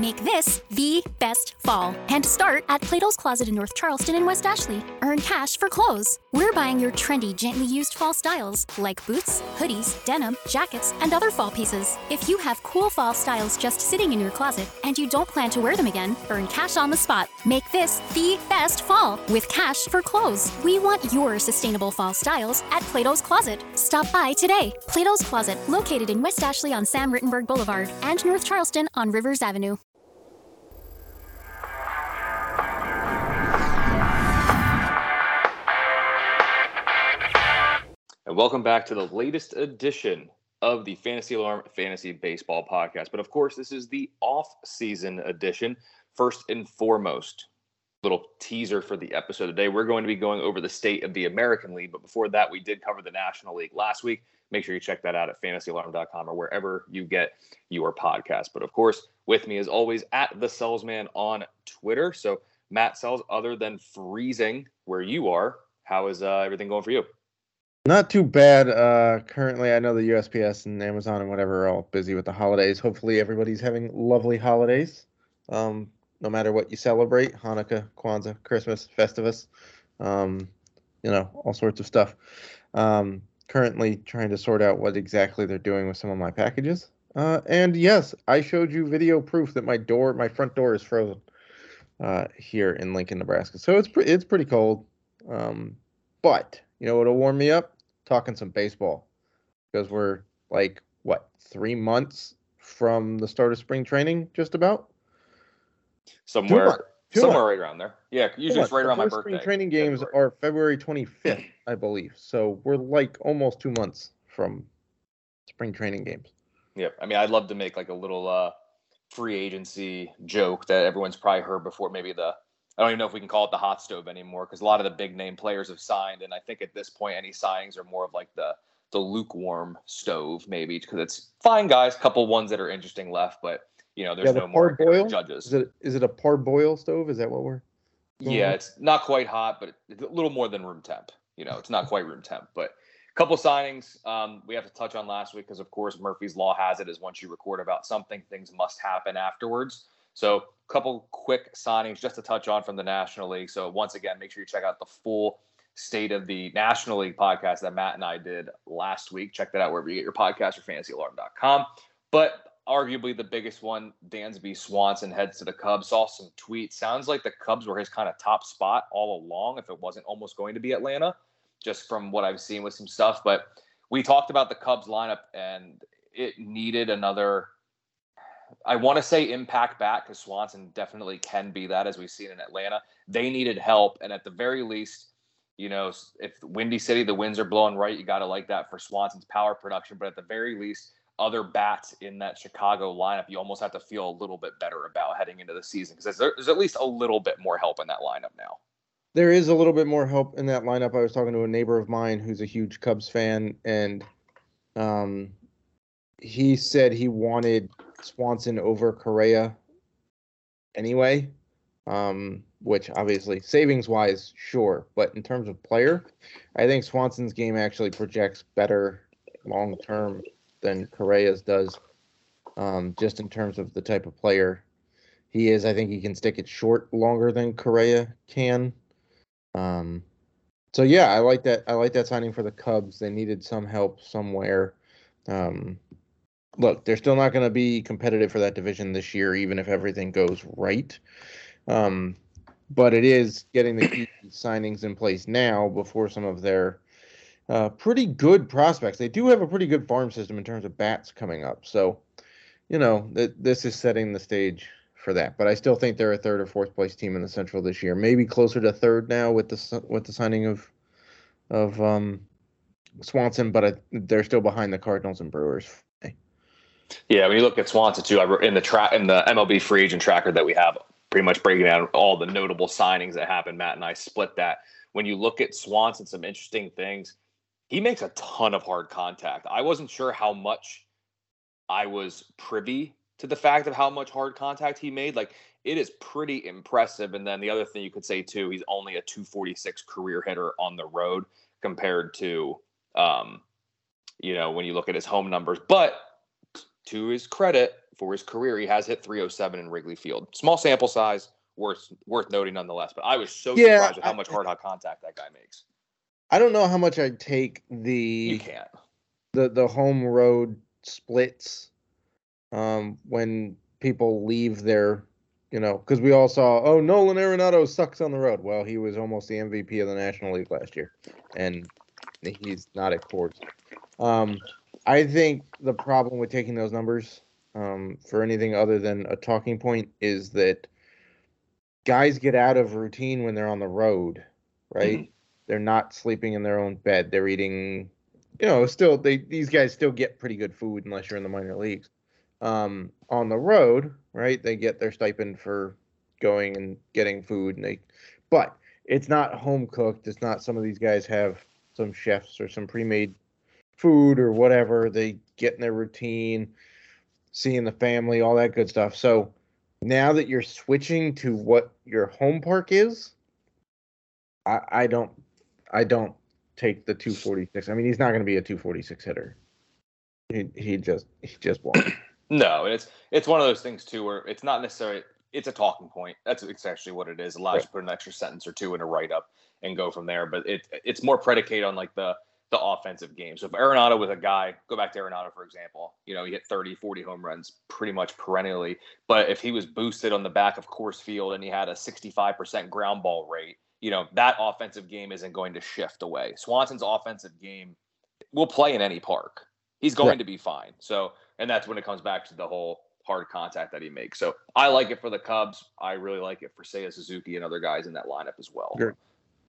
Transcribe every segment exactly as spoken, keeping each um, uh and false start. Make this the best fall and start at Plato's Closet in North Charleston and West Ashley. Earn cash for clothes. We're buying your trendy, gently used fall styles like boots, hoodies, denim, jackets, and other fall pieces. If you have cool fall styles just sitting in your closet and you don't plan to wear them again, earn cash on the spot. Make this the best fall with cash for clothes. We want your sustainable fall styles at Plato's Closet. Stop by today. Plato's Closet, located in West Ashley on Sam Rittenberg Boulevard and North Charleston on Rivers Avenue. And welcome back to the latest edition of the Fantasy Alarm Fantasy Baseball Podcast. But of course, this is the off-season edition. First and foremost, little teaser for the episode today. We're going to be going over the state of the American League. But before that, we did cover the National League last week. Make sure you check that out at fantasy alarm dot com or wherever you get your podcast. But of course, with me as always at the Salesman on Twitter. So Matt Sells, other than freezing where you are, how is uh, everything going for you? Not too bad. Uh, currently, I know the U S P S and Amazon and whatever are all busy with the holidays. Hopefully, everybody's having lovely holidays, um, no matter what you celebrate. Hanukkah, Kwanzaa, Christmas, Festivus, um, you know, all sorts of stuff. Um, currently trying to sort out what exactly they're doing with some of my packages. Uh, and yes, I showed you video proof that my door, my front door is frozen uh, here in Lincoln, Nebraska. So it's, pre- it's pretty cold, um, but... You know what'll warm me up? Talking some baseball. Because we're like, what, three months from the start of spring training, just about? Somewhere months, somewhere months. Right around there. Yeah, usually it's right around my birthday. Spring training games February. Are February twenty-fifth, I believe. So we're like almost two months from spring training games. Yep. I mean, I'd love to make like a little uh, free agency joke that everyone's probably heard before, maybe the I don't even know if we can call it the hot stove anymore because a lot of the big name players have signed. And I think at this point, any signings are more of like the, the lukewarm stove, maybe, because it's fine, guys. Couple ones that are interesting left, but, you know, there's yeah, the no more boil? Judges. Is it, is it a parboil stove? Is that what we're doing? Yeah, it's not quite hot, but it's a little more than room temp. You know, it's not quite room temp, but a couple signings um, we have to touch on last week because, of course, Murphy's Law has it is once you record about something, things must happen afterwards. So a couple quick signings just to touch on from the National League. So once again, make sure you check out the full State of the National League podcast that Matt and I did last week. Check that out wherever you get your podcast or fantasy alarm dot com. But arguably the biggest one, Dansby Swanson heads to the Cubs. Saw some tweets. Sounds like the Cubs were his kind of top spot all along if it wasn't almost going to be Atlanta, just from what I've seen with some stuff. But we talked about the Cubs lineup, and it needed another – I want to say impact bat because Swanson definitely can be that, as we've seen in Atlanta. They needed help. And at the very least, you know, if Windy City, the winds are blowing right, you got to like that for Swanson's power production. But at the very least, other bats in that Chicago lineup, you almost have to feel a little bit better about heading into the season because there's, there's at least a little bit more help in that lineup now. There is a little bit more help in that lineup. I was talking to a neighbor of mine who's a huge Cubs fan, and um, he said he wanted – Swanson over Correa anyway, um, which obviously savings wise, sure. But in terms of player, I think Swanson's game actually projects better long term than Correa's does, um, just in terms of the type of player he is. I think he can stick it short longer than Correa can. Um, so, yeah, I like that. I like that signing for the Cubs. They needed some help somewhere. Um Look, they're still not going to be competitive for that division this year, even if everything goes right. Um, but it is getting the key signings in place now before some of their uh, pretty good prospects. They do have a pretty good farm system in terms of bats coming up. So, you know, th- this is setting the stage for that. But I still think they're a third or fourth place team in the Central this year, maybe closer to third now with the with the signing of of um, Swanson. But I, they're still behind the Cardinals and Brewers. Yeah, when you look at Swanson too, I wrote in the tra- in the M L B free agent tracker that we have, pretty much breaking down all the notable signings that happened. Matt and I split that. When you look at Swanson, some interesting things. He makes a ton of hard contact. I wasn't sure how much I was privy to the fact of how much hard contact he made. Like, it is pretty impressive. And then the other thing you could say too, he's only a two forty-six career hitter on the road compared to, um, you know, when you look at his home numbers, but. To his credit, for his career, he has hit three oh seven in Wrigley Field. Small sample size, worth worth noting nonetheless. But I was so yeah, surprised at how I, much hard hot contact that guy makes. I don't know how much I'd take the you can't the the home road splits um, when people leave their, you know, because we all saw, oh, Nolan Arenado sucks on the road. Well, he was almost the M V P of the National League last year, and he's not at Coors. Um, I think the problem with taking those numbers um, for anything other than a talking point is that guys get out of routine when they're on the road, right? Mm-hmm. They're not sleeping in their own bed. They're eating, you know, still they these guys still get pretty good food unless you're in the minor leagues. Um, on the road, right? They get their stipend for going and getting food, and they, but it's not home cooked. It's not some of these guys have some chefs or some pre-made food or whatever. They get in their routine, seeing the family, all that good stuff. So now that you're switching to what your home park is, I, I don't, I don't take the two forty-six. I mean, he's not going to be a two forty-six hitter. He he just he just won't. No, and it's it's one of those things too where it's not necessarily it's a talking point. That's actually what it is. Allows right. you to put an extra sentence or two in a write up and go from there. But it it's more predicated on like the the offensive game. So if Arenado was a guy, go back to Arenado for example, you know, he hit thirty, forty home runs pretty much perennially. But if he was boosted on the back of Coors Field and he had a sixty-five percent ground ball rate, you know, that offensive game isn't going to shift away. Swanson's offensive game will play in any park. He's going yeah. to be fine. So, and that's when it comes back to the whole hard contact that he makes. So I like it for the Cubs. I really like it for Seiya Suzuki and other guys in that lineup as well. Sure.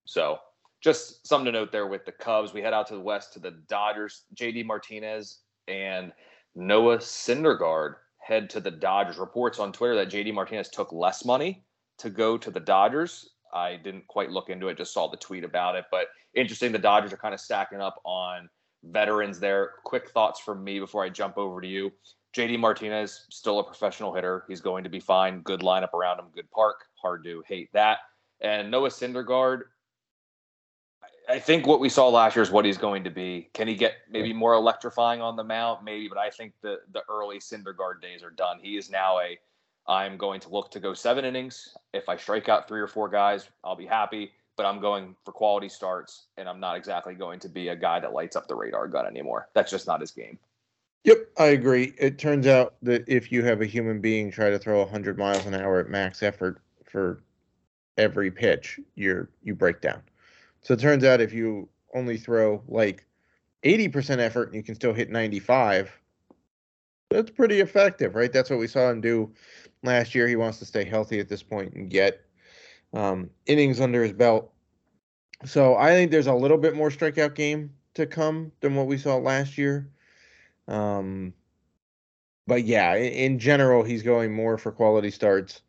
So just something to note there with the Cubs. We head out to the West to the Dodgers. J D. Martinez and Noah Syndergaard head to the Dodgers. Reports on Twitter that J D. Martinez took less money to go to the Dodgers. I didn't quite look into it, just saw the tweet about it. But interesting, the Dodgers are kind of stacking up on veterans there. Quick thoughts from me before I jump over to you. J D. Martinez, still a professional hitter. He's going to be fine. Good lineup around him. Good park. Hard to hate that. And Noah Syndergaard, I think what we saw last year is what he's going to be. Can he get maybe more electrifying on the mound? Maybe, but I think the, the early Syndergaard days are done. He is now a, I'm going to look to go seven innings. If I strike out three or four guys, I'll be happy. But I'm going for quality starts, and I'm not exactly going to be a guy that lights up the radar gun anymore. That's just not his game. Yep, I agree. It turns out that if you have a human being try to throw one hundred miles an hour at max effort for every pitch, you're you break down. So it turns out if you only throw like eighty percent effort and you can still hit ninety-five, that's pretty effective, right? That's what we saw him do last year. He wants to stay healthy at this point and get Um, innings under his belt. So I think there's a little bit more strikeout game to come than what we saw last year. Um, but yeah, in, in general, he's going more for quality starts.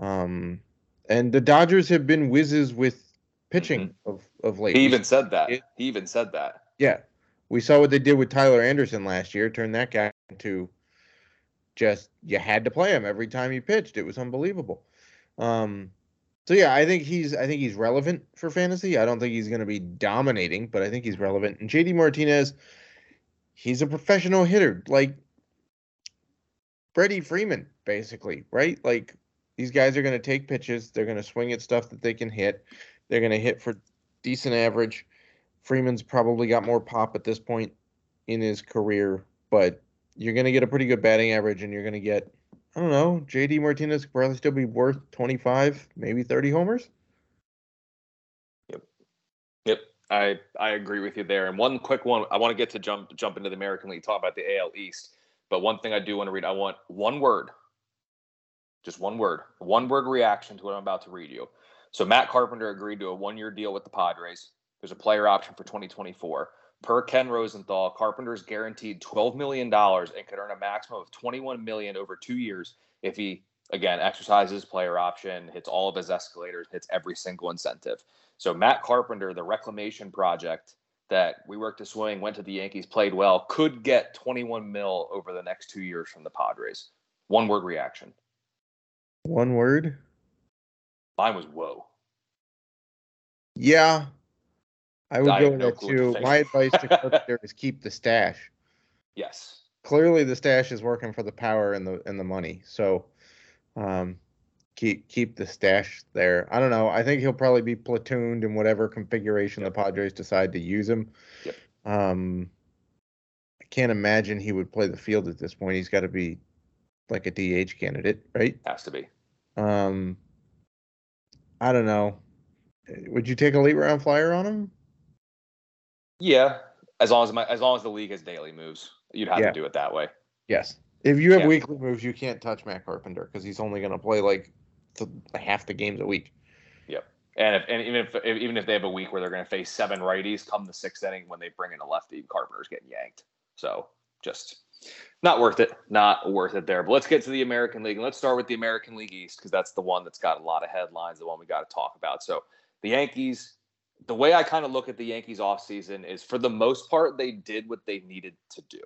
Um, and the Dodgers have been whizzes with pitching mm-hmm. of, of late. He even said that. It, he even said that. Yeah. We saw what they did with Tyler Anderson last year, turned that guy into just, you had to play him every time he pitched. It was unbelievable. Um, So yeah, I think he's I think he's relevant for fantasy. I don't think he's going to be dominating, but I think he's relevant. And J D. Martinez, he's a professional hitter, like Freddie Freeman, basically, right? Like these guys are going to take pitches, they're going to swing at stuff that they can hit, they're going to hit for decent average. Freeman's probably got more pop at this point in his career, but you're going to get a pretty good batting average, and you're going to get, I don't know, J D. Martinez could probably still be worth twenty-five, maybe thirty homers. Yep. Yep. I, I agree with you there. And one quick one, I want to get to jump jump into the American League, talk about the A L East. But one thing I do want to read, I want one word. Just one word. One word reaction to what I'm about to read you. So Matt Carpenter agreed to a one-year deal with the Padres. There's a player option for twenty twenty-four. Per Ken Rosenthal, Carpenter's guaranteed twelve million dollars and could earn a maximum of twenty-one million dollars over two years if he, again, exercises his player option, hits all of his escalators, hits every single incentive. So Matt Carpenter, the reclamation project that we worked to swing, went to the Yankees, played well, could get twenty-one mil over the next two years from the Padres. One word reaction. One word? Mine was whoa. Yeah. I would I go with that too. My advice to Carpenter is keep the stash. Yes. clearly the stash is working for the power and the and the money. So um, keep keep the stash there. I don't know. I think he'll probably be platooned in whatever configuration yep. the Padres decide to use him. Yep. Um, I can't imagine he would play the field at this point. He's got to be like a D H candidate, right? Has to be. Um, I don't know. Would you take a late round flyer on him? Yeah, as long as my as long as the league has daily moves, you'd have yeah. to do it that way. Yes, if you have yeah. weekly moves, you can't touch Matt Carpenter because he's only going to play like th- half the games a week. Yep, and if and even if, if even if they have a week where they're going to face seven righties come the sixth inning when they bring in a lefty, Carpenter's getting yanked. So just not worth it. Not worth it there. But let's get to the American League, and let's start with the American League East because that's the one that's got a lot of headlines, the one we got to talk about. So the Yankees. The way I kind of look at the Yankees offseason is, for the most part, they did what they needed to do.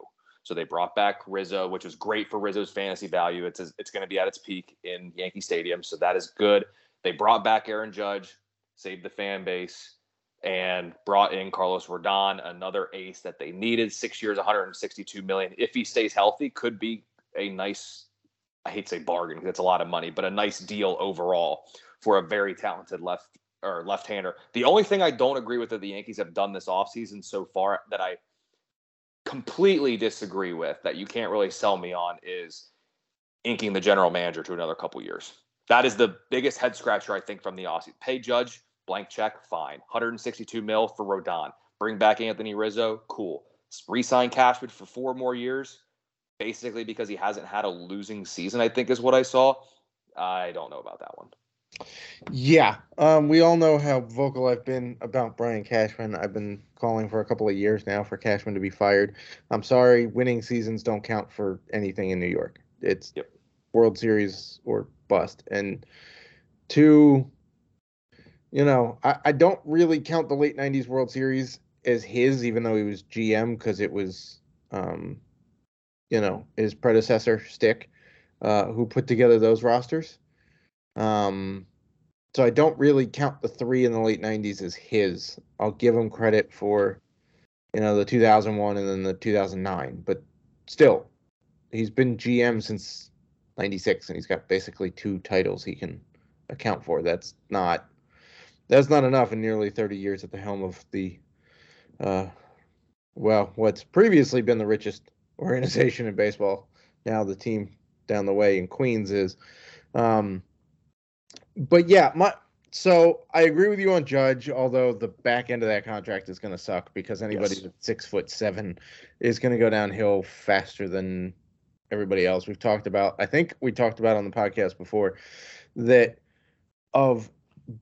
So they brought back Rizzo, which was great for Rizzo's fantasy value. It's it's going to be at its peak in Yankee Stadium, so that is good. They brought back Aaron Judge, saved the fan base, and brought in Carlos Rodon, another ace that they needed. Six years, one hundred sixty-two million dollars. If he stays healthy, could be a nice, I hate to say bargain because it's a lot of money, but a nice deal overall for a very talented left or left-hander. The only thing I don't agree with that the Yankees have done this offseason so far that I completely disagree with, that you can't really sell me on, is inking the general manager to another couple years. That is the biggest head-scratcher, I think, from the offseason. Pay Judge, blank check, fine. one hundred sixty-two mil for Rodon. Bring back Anthony Rizzo, cool. Resign Cashman for four more years, basically because he hasn't had a losing season, I think is what I saw. I don't know about that one. Yeah, um, we all know how vocal I've been about Brian Cashman. I've been calling for a couple of years now for Cashman to be fired. I'm sorry, winning seasons don't count for anything in New York. It's yep. World Series or bust. And two, you know, I, I don't really count the late nineties World Series as his, even though he was G M, because it was, um, you know, his predecessor, Stick, uh, who put together those rosters. Um, so I don't really count the three in the late nineties as his. I'll give him credit for, you know, the two thousand one and then the two thousand nine, but still, he's been G M since ninety-six and he's got basically two titles he can account for. That's not, that's not enough in nearly thirty years at the helm of the, uh, well, what's previously been the richest organization in baseball. Now the team down the way in Queens is, um, But yeah, my so I agree with you on Judge, although the back end of that contract is going to suck because anybody yes. that's six foot seven is going to go downhill faster than everybody else. We've talked about, I think we talked about on the podcast before, that of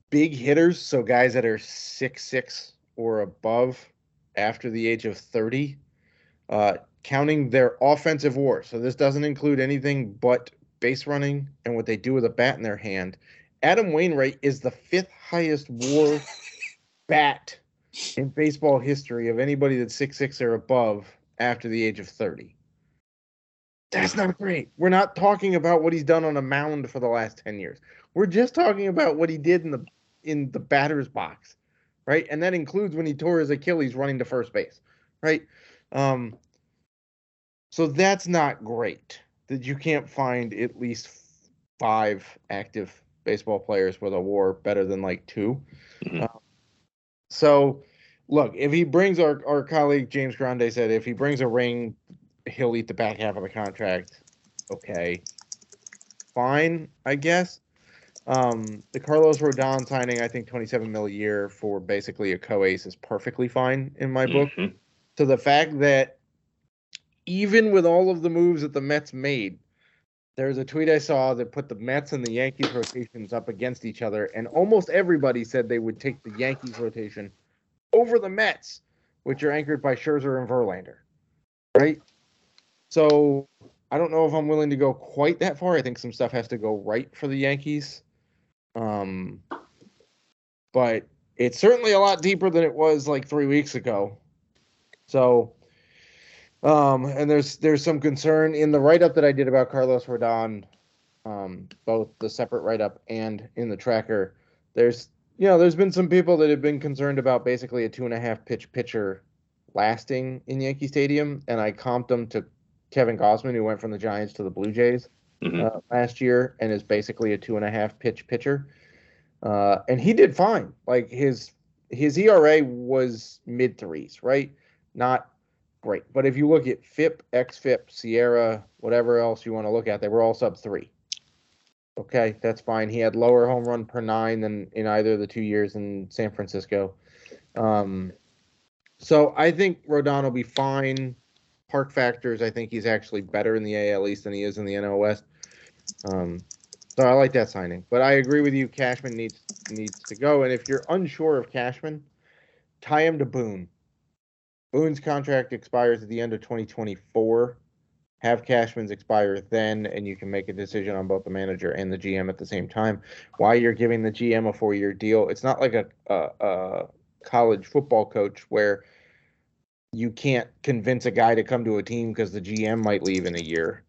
big hitters, so guys that are six six or above after the age of thirty, uh, counting their offensive WAR. So this doesn't include anything but base running and what they do with a bat in their hand. Adam Wainwright is the fifth highest WAR bat in baseball history of anybody that's six six or above after the age of thirty. That's not great. We're not talking about what he's done on a mound for the last ten years. We're just talking about what he did in the in the batter's box, right? And that includes when he tore his Achilles running to first base, right? Um, so that's not great that you can't find at least five active baseball players with a WAR better than like two. Mm-hmm. Um, so look, if he brings our, our colleague, James Grande said, if he brings a ring, he'll eat the back half of the contract. Okay, fine, I guess. Um, the Carlos Rodon signing, I think twenty-seven mil a year for basically a co-ace is perfectly fine in my mm-hmm. book. So the fact that even with all of the moves that the Mets made, there was a tweet I saw that put the Mets and the Yankees rotations up against each other, and almost everybody said they would take the Yankees rotation over the Mets, which are anchored by Scherzer and Verlander, right? So I don't know if I'm willing to go quite that far. I think some stuff has to go right for the Yankees. Um, but it's certainly a lot deeper than it was like three weeks ago. So... Um, and there's there's some concern in the write-up that I did about Carlos Rodon, um, both the separate write-up and in the tracker. There's you know there's been some people that have been concerned about basically a two and a half pitch pitcher lasting in Yankee Stadium, and I comped them to Kevin Gausman, who went from the Giants to the Blue Jays mm-hmm. uh, last year and is basically a two and a half pitch pitcher. Uh, and he did fine. Like his his E R A was mid threes, right? Not great. But if you look at F I P, X F I P, Sierra, whatever else you want to look at, they were all sub three. Okay, that's fine. He had lower home run per nine than in either of the two years in San Francisco. Um, so I think Rodon will be fine. Park factors, I think he's actually better in the A L East than he is in the N L West. Um, so I like that signing. But I agree with you, Cashman needs needs to go. And if you're unsure of Cashman, tie him to Boone. Boone's contract expires at the end of twenty twenty-four. Have Cashman's expire then, and you can make a decision on both the manager and the G M at the same time. Why you're giving the G M a four-year deal, it's not like a, a, a college football coach where you can't convince a guy to come to a team because the G M might leave in a year.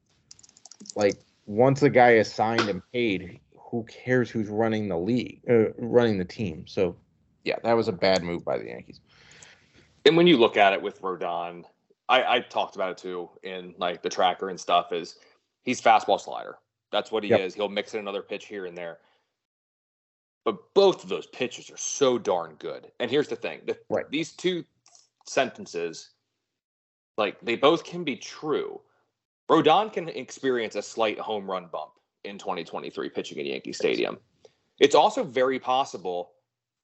Like, once a guy is signed and paid, who cares who's running the league, uh, running the team? So, yeah, that was a bad move by the Yankees. And when you look at it with Rodon, I, I talked about it too in like the tracker and stuff, is he's fastball slider. That's what he yep. is. He'll mix in another pitch here and there. But both of those pitches are so darn good. And here's the thing. The, right. These two sentences, like they both can be true. Rodon can experience a slight home run bump in twenty twenty-three pitching at Yankee Stadium. It's also very possible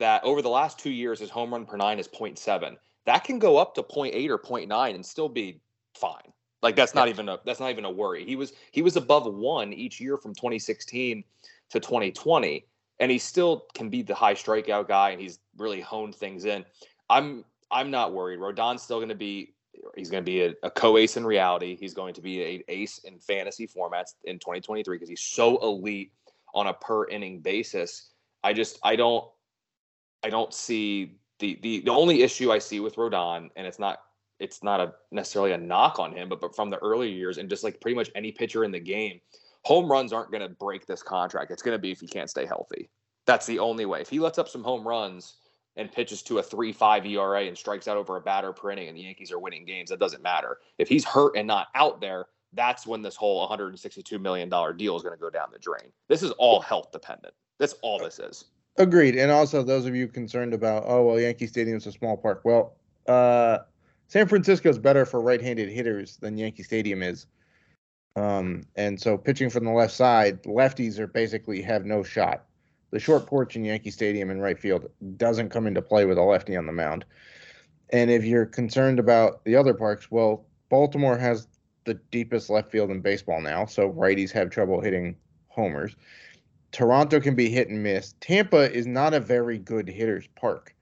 that over the last two years, his home run per nine is point seven. That can go up to point eight or point nine and still be fine. Like that's not even a that's not even a worry. He was he was above one each year from twenty sixteen to twenty twenty, and he still can be the high strikeout guy, and he's really honed things in. I'm I'm not worried. Rodon's still going to be he's going to be a, a co-ace in reality. He's going to be an ace in fantasy formats in twenty twenty-three because he's so elite on a per inning basis. I just I don't I don't see. The, the the only issue I see with Rodon, and it's not it's not a necessarily a knock on him, but, but from the earlier years and just like pretty much any pitcher in the game, home runs aren't going to break this contract. It's going to be if he can't stay healthy. That's the only way. If he lets up some home runs and pitches to a three point five E R A and strikes out over a batter per inning and the Yankees are winning games, that doesn't matter. If he's hurt and not out there, that's when this whole one hundred sixty-two million dollars deal is going to go down the drain. This is all health dependent. That's all this is. Agreed. And also those of you concerned about, oh, well, Yankee Stadium's a small park. Well, uh, San Francisco's better for right-handed hitters than Yankee Stadium is. Um, and so pitching from the left side, lefties are basically have no shot. The short porch in Yankee Stadium in right field doesn't come into play with a lefty on the mound. And if you're concerned about the other parks, well, Baltimore has the deepest left field in baseball now, so righties have trouble hitting homers. Toronto can be hit and miss. Tampa is not a very good hitter's park,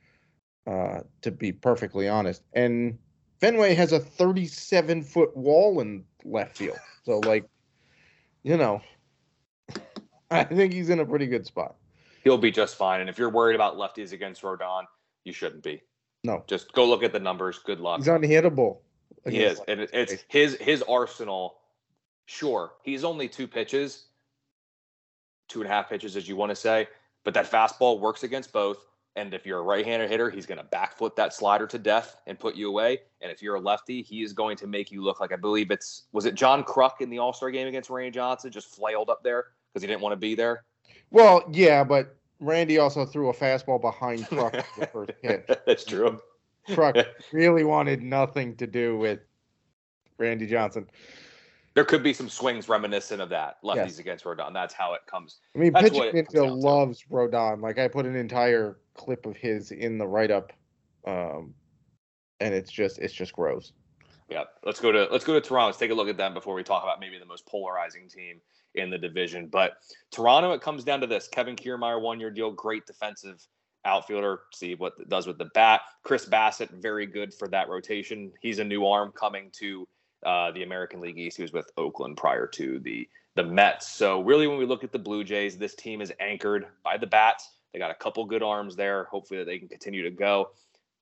uh, to be perfectly honest. And Fenway has a thirty-seven-foot wall in left field. So, like, you know, I think he's in a pretty good spot. He'll be just fine. And if you're worried about lefties against Rodon, you shouldn't be. No. Just go look at the numbers. Good luck. He's unhittable. He is. And it's his, his arsenal. Sure, he's only two pitches. Two and a half pitches, as you want to say, but that fastball works against both. And if you're a right-handed hitter, he's going to backflip that slider to death and put you away. And if you're a lefty, he is going to make you look like, I believe it's, was it John Kruk in the All-Star game against Randy Johnson just flailed up there because he didn't want to be there? Well, yeah, but Randy also threw a fastball behind Kruk for the first hit. That's true. Kruk really wanted nothing to do with Randy Johnson. There could be some swings reminiscent of that. Lefties yes. against Rodon. That's how it comes. I mean, that's pitching Pinto loves to. Rodon. Like, I put an entire clip of his in the write-up, um, and it's just it's just gross. Yeah, let's go to let's go to Toronto. Let's take a look at them before we talk about maybe the most polarizing team in the division. But Toronto, it comes down to this: Kevin Kiermaier, one-year deal, great defensive outfielder. See what it does with the bat. Chris Bassitt, very good for that rotation. He's a new arm coming to. Uh, the American League East. He was with Oakland prior to the the Mets. So really, when we look at the Blue Jays, this team is anchored by the bats. They got a couple good arms there. Hopefully that they can continue to go.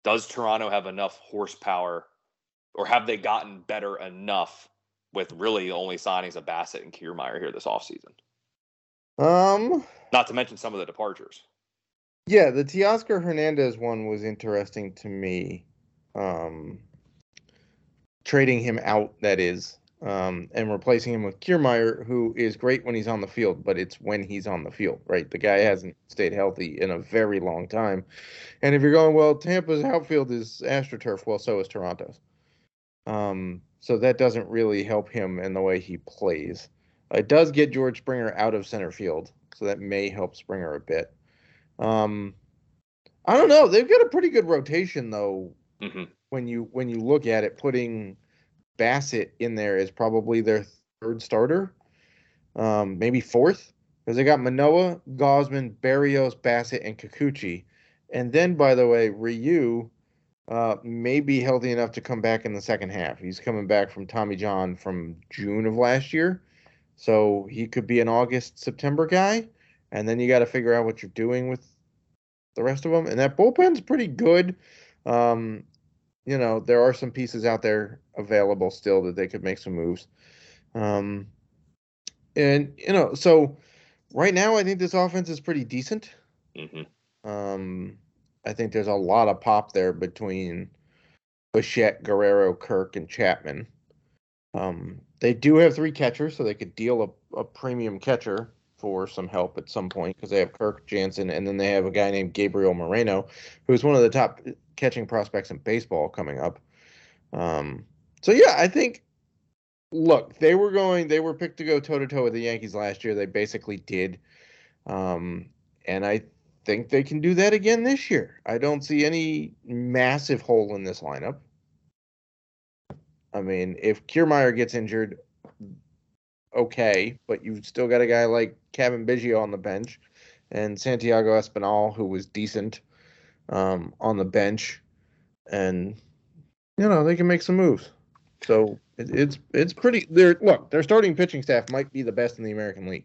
Does Toronto have enough horsepower, or have they gotten better enough with really only signings of Bassitt and Kiermaier here this offseason? Um, Not to mention some of the departures. Yeah, the Teoscar Hernandez one was interesting to me. Um Trading him out, that is, um, and replacing him with Kiermaier, who is great when he's on the field, but it's when he's on the field, right? The guy hasn't stayed healthy in a very long time. And if you're going, well, Tampa's outfield is AstroTurf, well, so is Toronto's. Um, so that doesn't really help him in the way he plays. It does get George Springer out of center field, so that may help Springer a bit. Um, I don't know. They've got a pretty good rotation, though. Mm-hmm. When you when you look at it, putting Bassitt in there is probably their third starter, um, maybe fourth, because they got Manoah, Gausman, Berrios, Bassitt, and Kikuchi. And then, by the way, Ryu uh, may be healthy enough to come back in the second half. He's coming back from Tommy John from June of last year, so he could be an August, September guy. And then you got to figure out what you're doing with the rest of them. And that bullpen's pretty good. Um, you know, there are some pieces out there available still that they could make some moves. Um, and, you know, so right now I think this offense is pretty decent. Mm-hmm. Um, I think there's a lot of pop there between Bichette, Guerrero, Kirk, and Chapman. Um, they do have three catchers, so they could deal a, a premium catcher for some help at some point, because they have Kirk, Jansen, and then they have a guy named Gabriel Moreno, who's one of the top catching prospects in baseball coming up. Um, so, yeah, I think, look, they were going, they were picked to go toe-to-toe with the Yankees last year. They basically did. Um, and I think they can do that again this year. I don't see any massive hole in this lineup. I mean, if Kiermaier gets injured, okay, but you've still got a guy like Kevin Biggio on the bench and Santiago Espinal, who was decent, um, on the bench, and, you know, they can make some moves. So it, it's, it's pretty, they're, look, their starting pitching staff might be the best in the American League.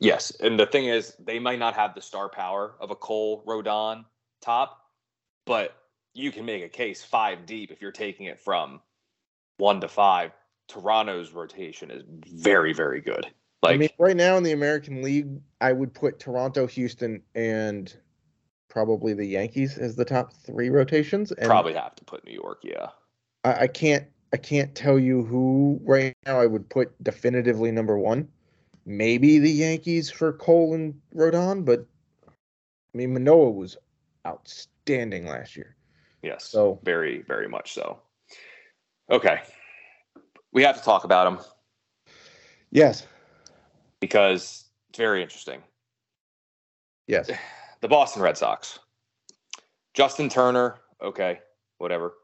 Yes. And the thing is, they might not have the star power of a Cole, Rodon top, but you can make a case five deep if you're taking it from one to five. Toronto's rotation is very, very good. Like, I mean, right now in the American League, I would put Toronto, Houston, and probably the Yankees as the top three rotations. And probably have to put New York, yeah. I, I can't I can't tell you who right now I would put definitively number one. Maybe the Yankees for Cole and Rodon, but I mean, Manoah was outstanding last year. Yes, so very, very much so. Okay. We have to talk about him. Yes. Because it's very interesting. Yes. The Boston Red Sox. Justin Turner, okay, whatever.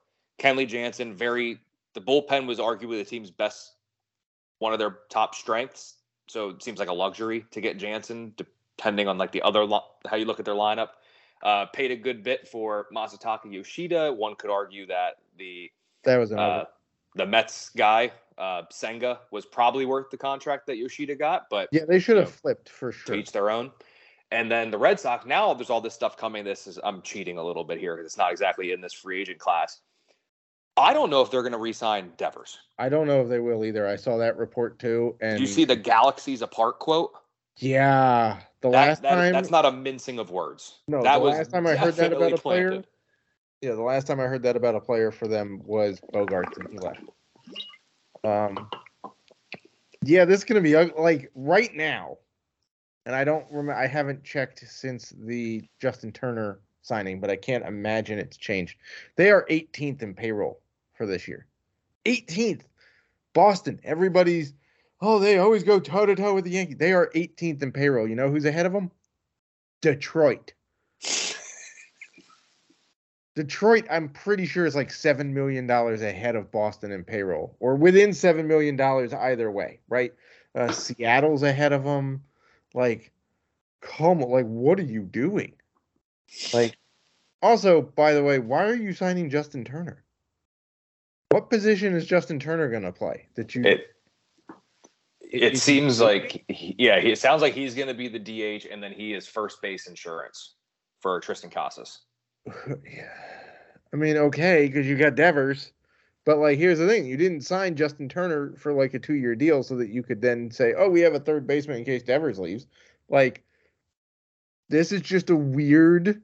Kenley Jansen, very – the bullpen was arguably the team's best – one of their top strengths. So it seems like a luxury to get Jansen, depending on, like, the other lo- – how you look at their lineup. Uh, paid a good bit for Masataka Yoshida. One could argue that the – That was another uh, – the Mets guy, uh, Senga, was probably worth the contract that Yoshida got, but yeah, they should have you know, flipped for sure. To each their own. And then the Red Sox. Now there's all this stuff coming. This is I'm cheating a little bit here because it's not exactly in this free agent class. I don't know if they're going to re-sign Devers. I don't know if they will either. I saw that report too. And did you see the Galaxies apart quote? Yeah, the that, last that, time that's not a mincing of words. No, that the was last time I heard that about a player. Planted. Yeah, the last time I heard that about a player for them was Bogaerts, and he left. Um, yeah, this is going to be ugly. Like right now, and I don't remember, I haven't checked since the Justin Turner signing, but I can't imagine it's changed. They are eighteenth in payroll for this year. eighteenth. Boston, everybody's, oh, they always go toe to toe with the Yankees. They are eighteenth in payroll. You know who's ahead of them? Detroit. Detroit, I'm pretty sure, is like seven million dollars ahead of Boston in payroll, or within seven million dollars either way, right? Uh, Seattle's ahead of them. Like, come on, like, what are you doing? Like, also, by the way, why are you signing Justin Turner? What position is Justin Turner going to play? That you? It, it seems like, yeah, it sounds like he's going to be the D H, and then he is first base insurance for Tristan Casas. Yeah, I mean, okay, because you got Devers, but like, here's the thing: you didn't sign Justin Turner for like a two-year deal so that you could then say, "Oh, we have a third baseman in case Devers leaves." Like, this is just a weird.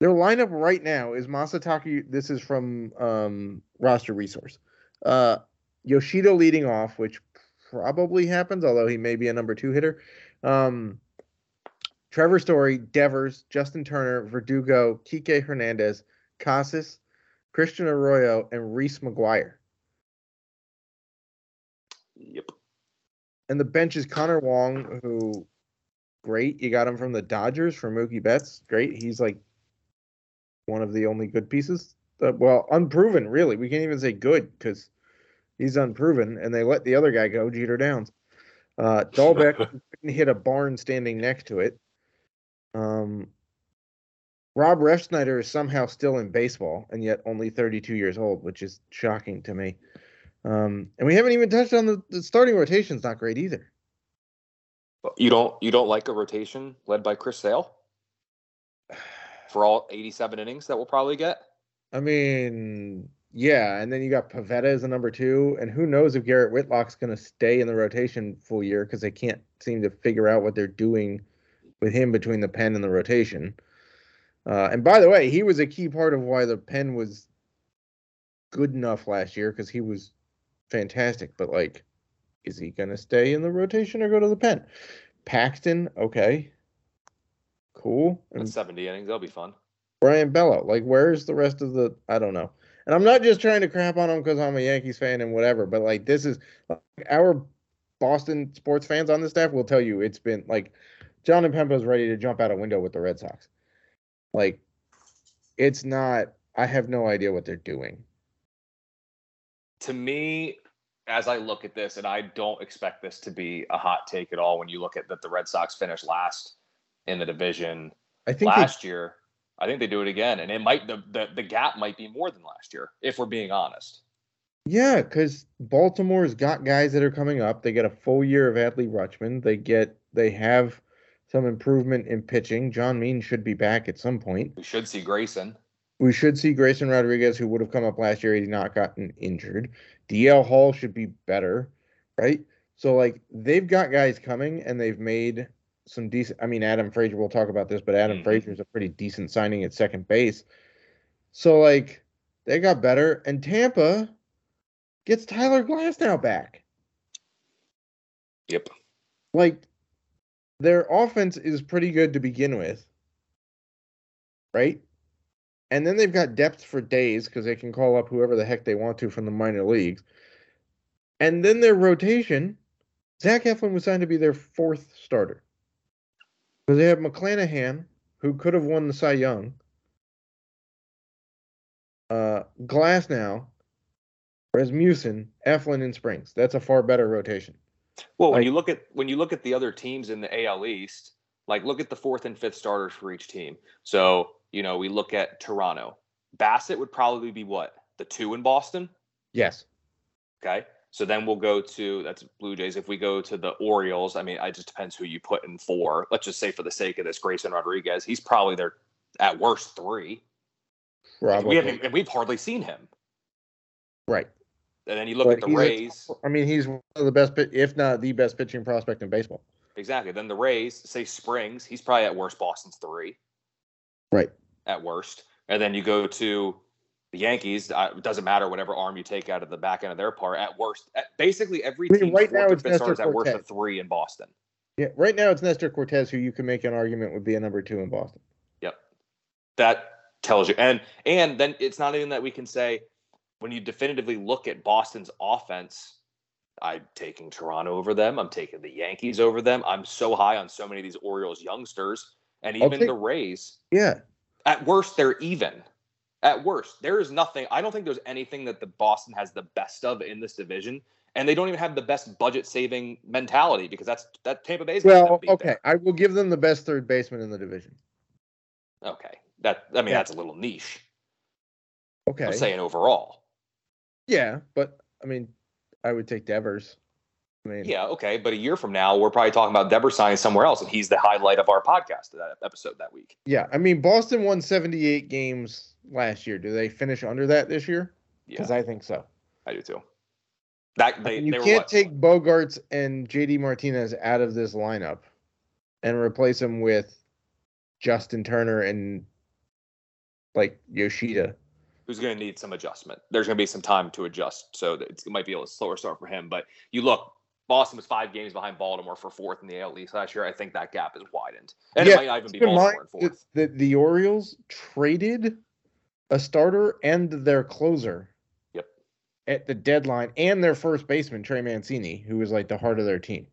Their lineup right now is Masataka. This is from um, Roster Resource. Uh, Yoshida leading off, which probably happens, although he may be a number two hitter. Um, Trevor Story, Devers, Justin Turner, Verdugo, Kike Hernandez, Casas, Christian Arroyo, and Reese McGuire. Yep. And the bench is Connor Wong, who, great, you got him from the Dodgers for Mookie Betts. Great, he's like one of the only good pieces. Uh, well, unproven, really. We can't even say good because he's unproven, and they let the other guy go, Jeter Downs. Uh, Dahlbeck couldn't hit a barn standing next to it. Um, Rob Refsnyder is somehow still in baseball, and yet only thirty-two years old, which is shocking to me. Um, and we haven't even touched on the, the starting rotation's not great either. You don't you don't like a rotation led by Chris Sale for all eighty-seven innings that we'll probably get? I mean, yeah, and then you got Pavetta as a number two, and who knows if Garrett Whitlock's going to stay in the rotation full year because they can't seem to figure out what they're doing with him between the pen and the rotation. Uh, and by the way, he was a key part of why the pen was good enough last year because he was fantastic, but like, is he going to stay in the rotation or go to the pen? Paxton, okay, cool. And seventy innings, that'll be fun. Brian Bello, like, where's the rest of the, I don't know. And I'm not just trying to crap on him because I'm a Yankees fan and whatever, but like, this is, like, our Boston sports fans on the staff will tell you it's been, like, John Impempo's ready to jump out a window with the Red Sox. Like, it's not, I have no idea what they're doing. To me, as I look at this, and I don't expect this to be a hot take at all when you look at that the Red Sox finished last in the division I think last they, year, I think they do it again. And it might the, the, the gap might be more than last year, if we're being honest. Yeah, because Baltimore's got guys that are coming up. They get a full year of Adley Rutschman. They get they have some improvement in pitching. John Means should be back at some point. We should see Grayson. We should see Grayson Rodriguez, who would have come up last year had he not gotten injured. D L Hall should be better, right? So, like, they've got guys coming, and they've made some decent – I mean, Adam Frazier, we'll talk about this, but Adam mm-hmm. Frazier is a pretty decent signing at second base. So, like, they got better, and Tampa gets Tyler Glasnow back. Yep. Like, their offense is pretty good to begin with, right? And then they've got depth for days because they can call up whoever the heck they want to from the minor leagues. And then their rotation, Zach Eflin was signed to be their fourth starter. Because they have McClanahan, who could have won the Cy Young, uh, Glasnow, Rasmussen, Eflin, and Springs. That's a far better rotation. Well, like, when you look at when you look at the other teams in the A L East, like look at the fourth and fifth starters for each team. So. You know, we look at Toronto. Bassitt would probably be what? The two in Boston? Yes. Okay. So then we'll go to, that's Blue Jays. If we go to the Orioles, I mean, it just depends who you put in four. Let's just say for the sake of this, Grayson Rodriguez, he's probably their, at worst, three. Probably. We haven't, and we've hardly seen him. Right. And then you look but at the Rays. A, I mean, he's one of the best, if not the best pitching prospect in baseball. Exactly. Then the Rays, say Springs, he's probably at worst Boston's three. Right. At worst. And then you go to the Yankees. Uh, it doesn't matter whatever arm you take out of the back end of their part. At worst, at basically every I mean, team right now it's Nestor Cortez. At worst a three in Boston. Yeah, right now it's Nestor Cortez, who you can make an argument would be a number two in Boston. Yep. That tells you. And and then it's not even that we can say when you definitively look at Boston's offense, I'm taking Toronto over them. I'm taking the Yankees over them. I'm so high on so many of these Orioles youngsters. And even take, the Rays, yeah. At worst, they're even. At worst, there is nothing. I don't think there's anything that the Boston has the best of in this division, and they don't even have the best budget-saving mentality because that's that Tampa Bay's. Well, okay, there. I will give them the best third baseman in the division. Okay, that I mean yeah. That's a little niche. Okay, I'm saying overall. Yeah, but I mean, I would take Devers. I mean, yeah, okay, but a year from now, we're probably talking about Devers signing somewhere else, and he's the highlight of our podcast, that episode that week. Yeah, I mean, Boston won seventy-eight games last year. Do they finish under that this year? Yeah. Because I think so. I do, too. That they, I mean, You they can't were take Bogarts and J D Martinez out of this lineup and replace them with Justin Turner and, like, Yoshida. who's going to need some adjustment. There's going to be some time to adjust, so it might be a little slower start for him. But you look, Boston was five games behind Baltimore for fourth in the A L East last year. I think that gap is widened. And yeah, it might not even be Baltimore in fourth. The, the Orioles traded a starter and their closer yep. at the deadline, and their first baseman, Trey Mancini, who was like the heart of their team,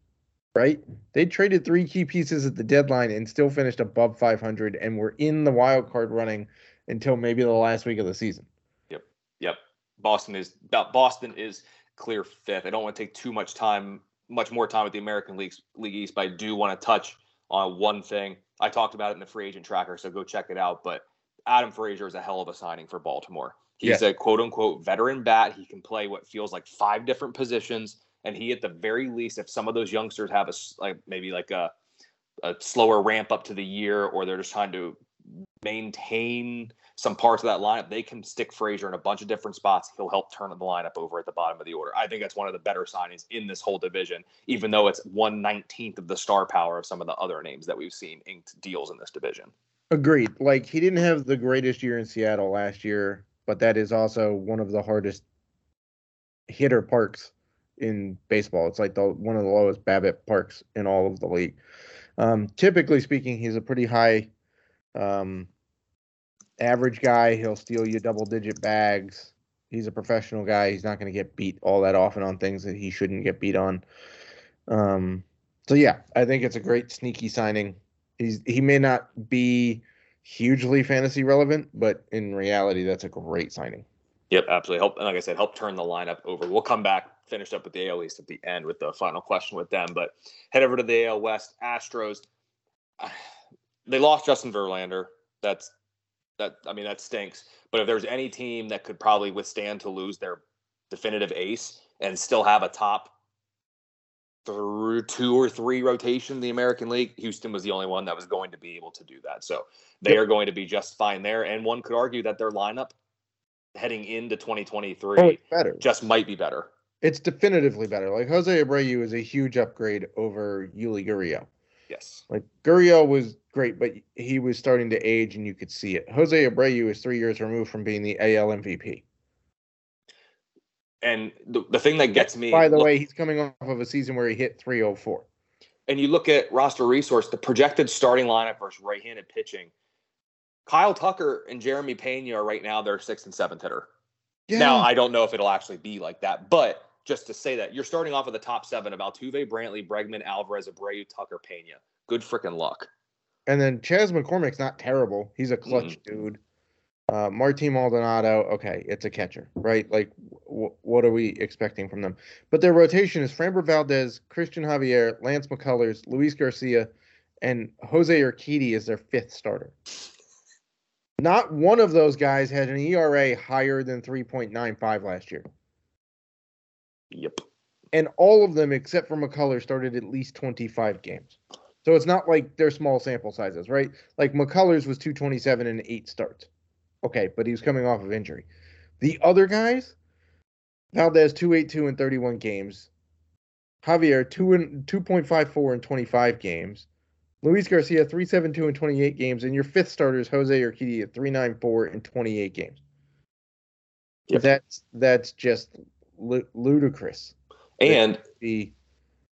right? They traded three key pieces at the deadline and still finished above five hundred and were in the wild card running until maybe the last week of the season. Yep. Yep. Boston is Boston is clear fifth. I don't want to take too much time, much more time with the American League, League East, but I do want to touch on one thing. I talked about it in the free agent tracker, so go check it out. But Adam Frazier is a hell of a signing for Baltimore. He's yeah. a quote unquote veteran bat. He can play what feels like five different positions. And he, at the very least, if some of those youngsters have a, like maybe like a, a slower ramp up to the year, or they're just trying to maintain some parts of that lineup, they can stick Frazier in a bunch of different spots. He'll help turn the lineup over at the bottom of the order. I think that's one of the better signings in this whole division, even though it's one nineteenth of the star power of some of the other names that we've seen inked deals in this division. Agreed. Like, he didn't have the greatest year in Seattle last year, but that is also one of the hardest hitter parks in baseball. It's like the one of the lowest BABIP parks in all of the league. Um, typically speaking, he's a pretty high um, average guy. He'll steal you double-digit bags. He's a professional guy. He's not going to get beat all that often on things that he shouldn't get beat on. Um, so, yeah, I think it's a great sneaky signing. He's, he may not be hugely fantasy relevant, but in reality, that's a great signing. Yep, absolutely. Help, and like I said, help turn the lineup over. We'll come back, finish up with the A L East at the end with the final question with them, but head over to the A L West. Astros, they lost Justin Verlander. That's that. I mean, that stinks. But if there's any team that could probably withstand to lose their definitive ace and still have a top through two or three rotation in the American League, Houston was the only one that was going to be able to do that. So they yep. are going to be just fine there. And one could argue that their lineup heading into twenty twenty-three oh, just might be better. It's definitively better. Like, Jose Abreu is a huge upgrade over Yuli Gurriel. Yes. Like, Gurriel was great, but he was starting to age, and you could see it. Jose Abreu is three years removed from being the A L M V P. And the, the thing that gets me... By the look, way, he's coming off of a season where he hit three oh four. And you look at roster resource, the projected starting lineup versus right-handed pitching. Kyle Tucker and Jeremy Pena are right now their sixth and seventh hitter. Yeah. Now, I don't know if it'll actually be like that, but just to say that, you're starting off at the top seven of Altuve, Brantley, Bregman, Alvarez, Abreu, Tucker, Pena. Good freaking luck. And then Chas McCormick's not terrible. He's a clutch mm-hmm. dude. Uh, Martín Maldonado, okay, it's a catcher, right? Like, w- what are we expecting from them? But their rotation is Framber Valdez, Christian Javier, Lance McCullers, Luis Garcia, and Jose Urquidy is their fifth starter. Not one of those guys had an E R A higher than three point nine five last year. Yep. And all of them, except for McCullers, started at least twenty-five games. So it's not like they're small sample sizes, right? Like, McCullers was two twenty-seven and eight starts. Okay, but he was coming off of injury. The other guys, Valdez two eighty-two in thirty-one games. Javier two point five four in twenty-five games. Luis Garcia three seventy-two in twenty-eight games. And your fifth starter is Jose Urquidy at three ninety-four in twenty-eight games. Yep. That's that's just L- ludicrous. And be,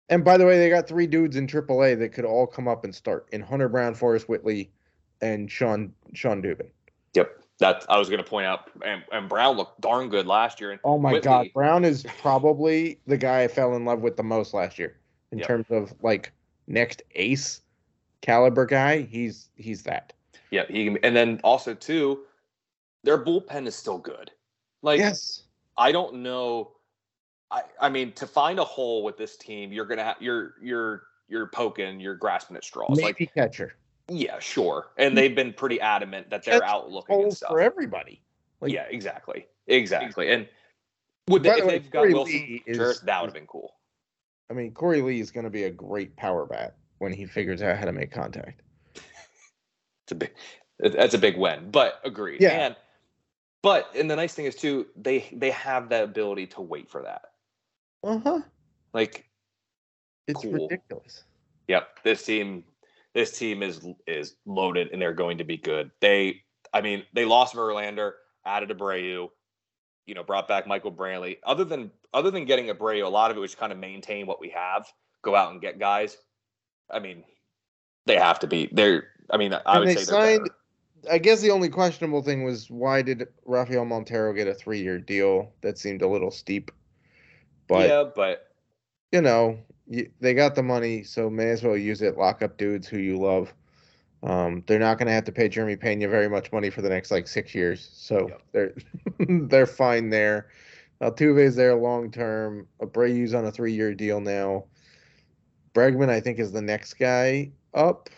and by the way, they got three dudes in triple A that could all come up and start in Hunter Brown, Forrest Whitley, and Sean Sean Dubin. Yep. That I was going to point out, and, and Brown looked darn good last year. And oh my Whitley, God, Brown is probably the guy I fell in love with the most last year in yep. terms of like next ace caliber guy. He's he's that. Yeah, he and then also too, their bullpen is still good. Like yes. I don't know. I, I mean, to find a hole with this team, you're gonna have you're you're you're poking, you're grasping at straws. Maybe like catcher. Yeah, sure. And they've been pretty adamant that they're That's out looking and stuff for everybody. Like, yeah, exactly, exactly. And would they, if way, they've Corey got Wilson, is, Jarrett, that would have been cool. I mean, Corey Lee is going to be a great power bat when he figures out how to make contact. It's a big. That's a big win, but agreed. Yeah. And, But, and the nice thing is, too, they they have that ability to wait for that. Uh-huh. Like, it's cool. Ridiculous. Yep. This team this team is is loaded, and they're going to be good. They, I mean, they lost Verlander. added Abreu, you know, brought back Michael Brantley. Other than other than getting Abreu, a lot of it was kind of maintain what we have, go out and get guys. I mean, they have to be. They're. I mean, I and would they say signed, they're. Better. I guess the only questionable thing was why did Rafael Montero get a three-year deal? That seemed a little steep. But yeah, but you know, you, they got the money, so may as well use it. Lock up dudes who you love. Um, they're not going to have to pay Jeremy Pena very much money for the next like six years, so yep. they're they're fine there. Altuve's there long term. Abreu's on a three-year deal now. Bregman, I think, is the next guy up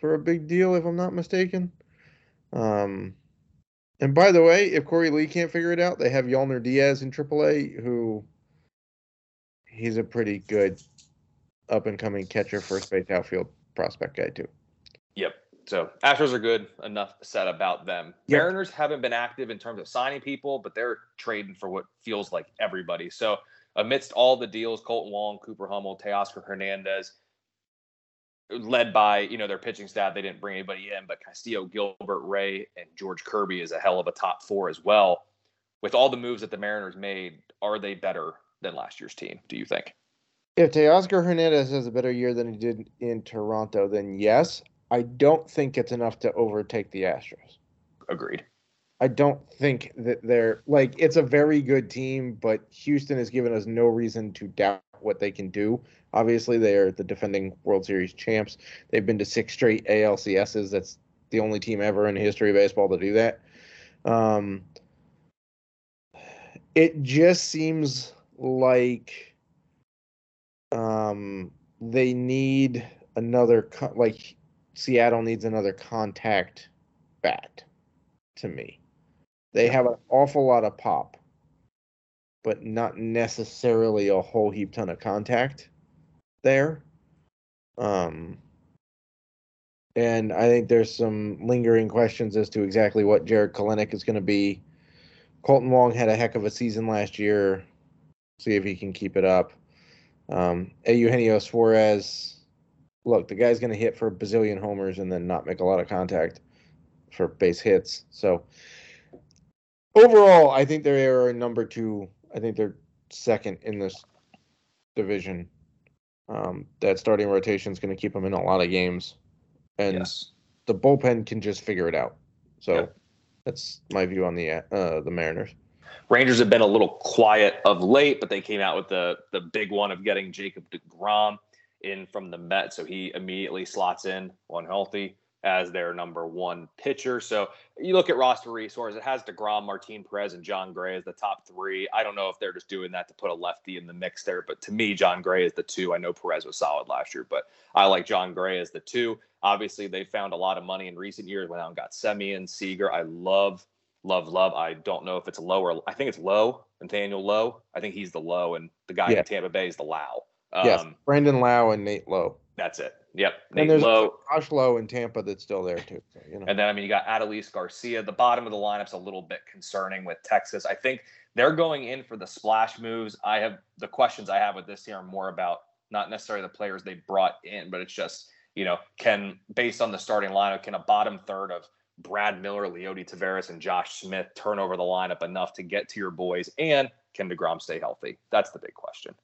for a big deal, if I'm not mistaken. Um, and by the way, if Corey Lee can't figure it out, they have Yolner Diaz in triple A, who he's a pretty good up-and-coming catcher, first base, outfield prospect guy too. Yep. So Astros are good. Enough said about them. Yep. Mariners haven't been active in terms of signing people, but they're trading for what feels like everybody. So amidst all the deals, Colton Wong, Cooper Hummel, Teoscar Hernandez, led by, you know, their pitching staff, they didn't bring anybody in, but Castillo, Gilbert, Ray, and George Kirby is a hell of a top four as well. With all the moves that the Mariners made, are they better than last year's team, do you think? If Teoscar Hernandez has a better year than he did in Toronto, then yes. I don't think it's enough to overtake the Astros. Agreed. I don't think that they're – like, it's a very good team, but Houston has given us no reason to doubt what they can do. Obviously, they are the defending World Series champs. They've been to six straight A L C S's. That's the only team ever in the history of baseball to do that. Um, it just seems like um, they need another co- – like – Seattle needs another contact bat to me. They have an awful lot of pop, but not necessarily a whole heap ton of contact there. Um, and I think there's some lingering questions as to exactly what Jared Kelenic is going to be. Colton Wong had a heck of a season last year. See if he can keep it up. Um, Eugenio Suarez... Look, the guy's going to hit for a bazillion homers and then not make a lot of contact for base hits. So overall, I think they are number two. I think they're second in this division. Um, that starting rotation is going to keep them in a lot of games. And yes. The bullpen can just figure it out. So yep. That's my view on the uh, the Mariners. Rangers have been a little quiet of late, but they came out with the, the big one of getting Jacob deGrom in from the Mets, so he immediately slots in when healthy as their number one pitcher. So you look at roster resources, it has DeGrom, Martin Perez, and John Gray as the top three. I don't know if they're just doing that to put a lefty in the mix there, but to me, John Gray is the two. I know Perez was solid last year, but I like John Gray as the two. Obviously, they found a lot of money in recent years, went out and got Semien, Seager. I love, love, love. I don't know if it's low or I think it's low, Nathaniel Lowe. I think he's the low, and the guy yeah. in Tampa Bay is the Lau. Um, yes, Brandon Lau and Nate Lowe. That's it. Yep, Nate and there's Lowe. Josh Lowe in Tampa that's still there too. So, you know. And then I mean, you got Adolis Garcia. The bottom of the lineup's a little bit concerning with Texas. I think they're going in for the splash moves. I have the questions I have with this here are more about not necessarily the players they brought in, but it's just you know can based on the starting lineup, can a bottom third of Brad Miller, Leody Taveras, and Josh Smith turn over the lineup enough to get to your boys, and can DeGrom stay healthy? That's the big question.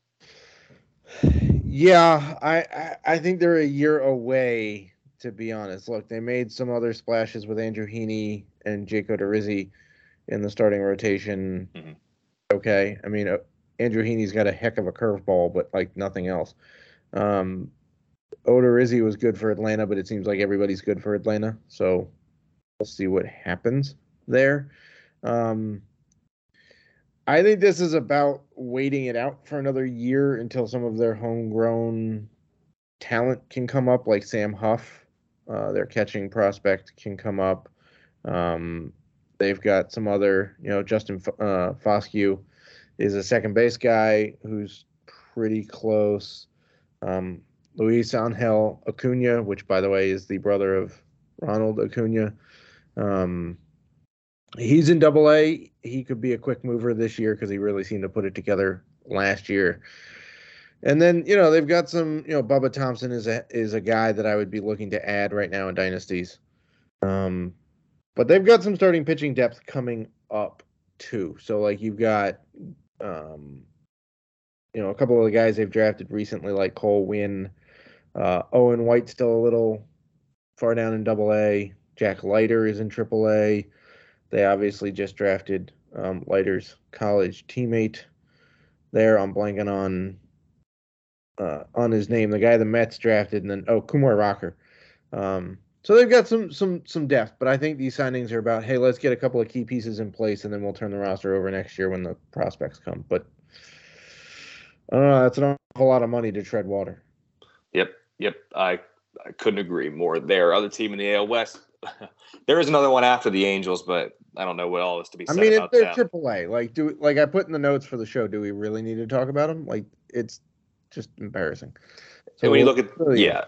Yeah, I, I, I think they're a year away, to be honest. Look, they made some other splashes with Andrew Heaney and Jayco DeRizzi in the starting rotation. Mm-hmm. Okay. I mean, uh, Andrew Heaney's got a heck of a curveball, but like nothing else. Um, Odorizzi was good for Atlanta, but it seems like everybody's good for Atlanta. So we'll see what happens there. Um I think this is about waiting it out for another year until some of their homegrown talent can come up, like Sam Huff, uh, their catching prospect, can come up. Um, they've got some other, you know, Justin uh, Foscue is a second base guy who's pretty close. Um, Luis Angel Acuna, which, by the way, is the brother of Ronald Acuna. Um He's in double A. He could be a quick mover this year because he really seemed to put it together last year. And then, you know, they've got some, you know, Bubba Thompson is a, is a guy that I would be looking to add right now in dynasties. Um, But they've got some starting pitching depth coming up, too. So, like, you've got, um, you know, a couple of the guys they've drafted recently, like Cole Wynn, uh, Owen White's still a little far down in double A. Jack Leiter is in triple A. They obviously just drafted um, Leiter's college teammate there. I'm blanking on uh, on his name, the guy the Mets drafted, and then, oh, Kumar Rocker. Um So they've got some some some depth, but I think these signings are about, hey, let's get a couple of key pieces in place, and then we'll turn the roster over next year when the prospects come. But I don't know, that's an awful lot of money to tread water. Yep, yep, I I couldn't agree more there. Other team in the A L West, there is another one after the Angels, but I don't know what all is to be said about them. I mean, if they're triple A, like do like I put in the notes for the show, do we really need to talk about them? Like, it's just embarrassing. So and when you look at really, yeah.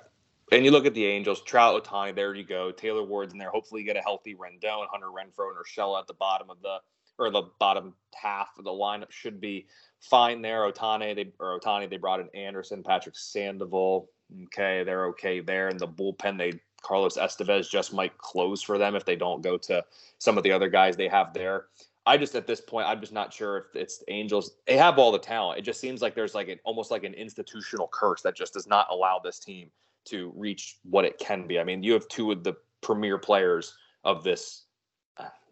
And you look at the Angels, Trout, Ohtani, there you go. Taylor Ward's in there. Hopefully you get a healthy Rendon, Hunter Renfroe, and Urshela at the bottom of the or the bottom half of the lineup should be fine there. Ohtani, they or Ohtani, they brought in Anderson, Patrick Sandoval. Okay, they're okay there. And the bullpen, they Carlos Estevez just might close for them if they don't go to some of the other guys they have there. I just, at this point, I'm just not sure if it's the Angels. They have all the talent. It just seems like there's like an almost like an institutional curse that just does not allow this team to reach what it can be. I mean, you have two of the premier players of this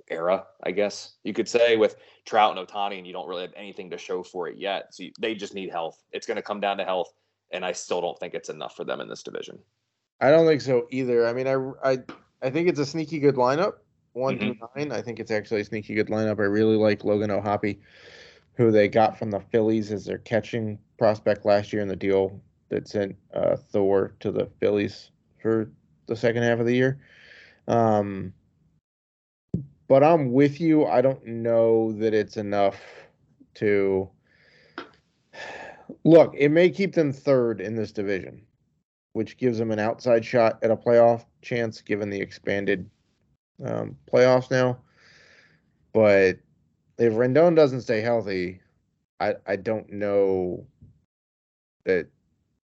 era, I guess you could say, with Trout and Ohtani, and you don't really have anything to show for it yet. So you, they just need health. It's going to come down to health, and I still don't think it's enough for them in this division. I don't think so either. I mean, I, I, I think it's a sneaky good lineup, one mm-hmm. through nine. I think it's actually a sneaky good lineup. I really like Logan O'Hoppe, who they got from the Phillies as their catching prospect last year in the deal that sent uh, Thor to the Phillies for the second half of the year. Um, but I'm with you. I don't know that it's enough to... Look, it may keep them third in this division, which gives them an outside shot at a playoff chance, given the expanded um, playoffs now. But if Rendon doesn't stay healthy, I, I don't know that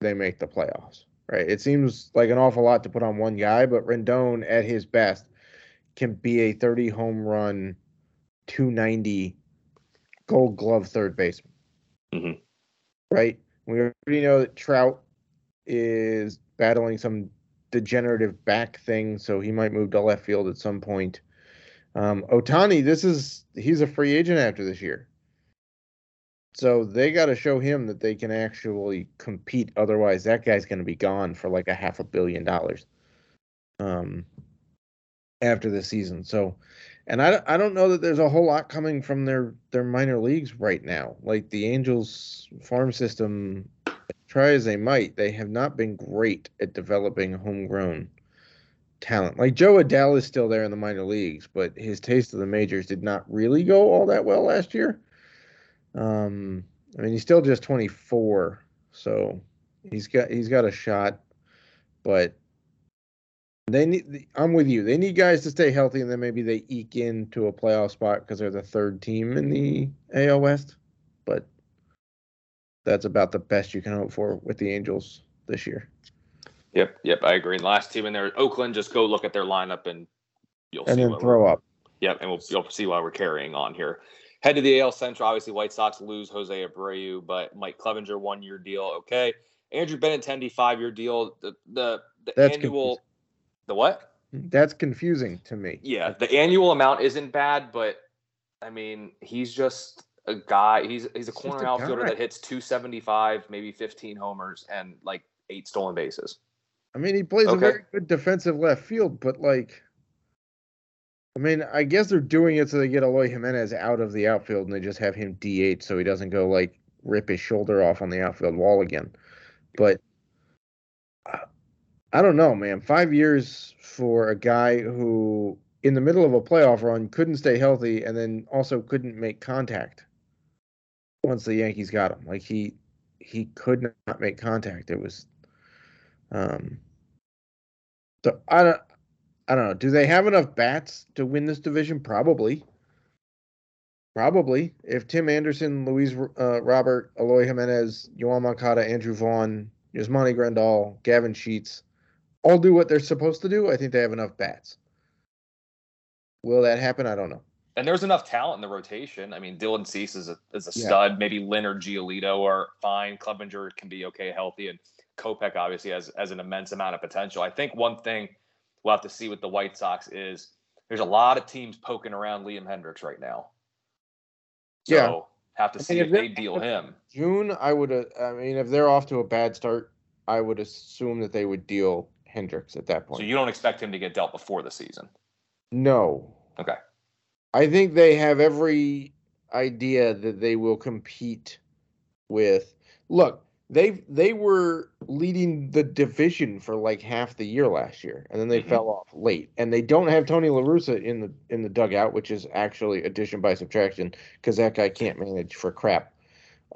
they make the playoffs, right? It seems like an awful lot to put on one guy, but Rendon at his best can be a thirty home run, two ninety gold glove third baseman, mm-hmm. right? We already know that Trout is battling some degenerative back thing, so he might move to left field at some point. Um, Ohtani, this is, he's a free agent after this year. So they got to show him that they can actually compete. Otherwise, that guy's going to be gone for like a half a billion dollars um, after the season. So, and I, I don't know that there's a whole lot coming from their, their minor leagues right now. Like the Angels farm system, try as they might, they have not been great at developing homegrown talent. Like Joe Adele is still there in the minor leagues, but his taste of the majors did not really go all that well last year. Um, I mean, he's still just twenty-four, so he's got he's got a shot, but they need. I'm with you. They need guys to stay healthy, and then maybe they eke into a playoff spot because they're the third team in the A L West. But that's about the best you can hope for with the Angels this year. Yep, yep, I agree. And last team in there, Oakland. Just go look at their lineup, and you'll and see then throw up. Yep, and we'll you'll see why we're carrying on here. Head to the A L Central, obviously White Sox lose Jose Abreu, but Mike Clevenger, one-year deal, okay. Andrew Benintendi, five-year deal. The the, the That's annual confusing. The what? That's confusing to me. Yeah, the annual amount isn't bad, but, I mean, he's just a guy. He's he's a corner outfielder that hits two seventy-five, maybe fifteen homers, and, like, eight stolen bases. I mean, he plays okay. a very good defensive left field, but, like... I mean, I guess they're doing it so they get Eloy Jimenez out of the outfield and they just have him D H so he doesn't go, like, rip his shoulder off on the outfield wall again. But uh, I don't know, man. Five years for a guy who, in the middle of a playoff run, couldn't stay healthy and then also couldn't make contact once the Yankees got him. Like, he he could not make contact. It was um, – so I don't – I don't know. Do they have enough bats to win this division? Probably. Probably. If Tim Anderson, Luis uh, Robert, Eloy Jimenez, Yoan Moncada, Andrew Vaughn, Yasmani Grandal, Gavin Sheets all do what they're supposed to do, I think they have enough bats. Will that happen? I don't know. And there's enough talent in the rotation. I mean, Dylan Cease is a, is a yeah. stud. Maybe Leonard Giolito are fine. Clevinger can be okay, healthy. And Kopech obviously has, has an immense amount of potential. I think one thing we'll have to see with the White Sox is there's a lot of teams poking around Liam Hendricks right now. So yeah. have to see if they deal him. June, I would uh, I mean, if they're off to a bad start, I would assume that they would deal Hendricks at that point. So you don't expect him to get dealt before the season? No. Okay. I think they have every idea that they will compete with. Look, they they were leading the division for like half the year last year, and then they mm-hmm. fell off late. And they don't have Tony La Russa in the in the dugout, which is actually addition by subtraction, because that guy can't manage for crap.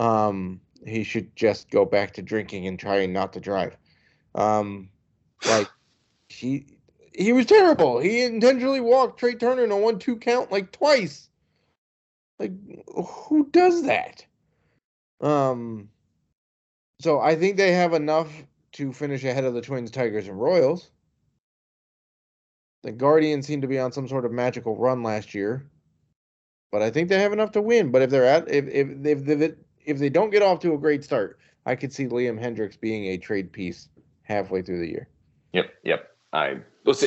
Um, he should just go back to drinking and trying not to drive. Um, like he. He was terrible. He intentionally walked Trey Turner in a one two count like twice. Like, who does that? Um, so I think they have enough to finish ahead of the Twins, Tigers, and Royals. The Guardians seem to be on some sort of magical run last year, but I think they have enough to win. But if they're at if if if if, if they don't get off to a great start, I could see Liam Hendricks being a trade piece halfway through the year. Yep. Yep. I.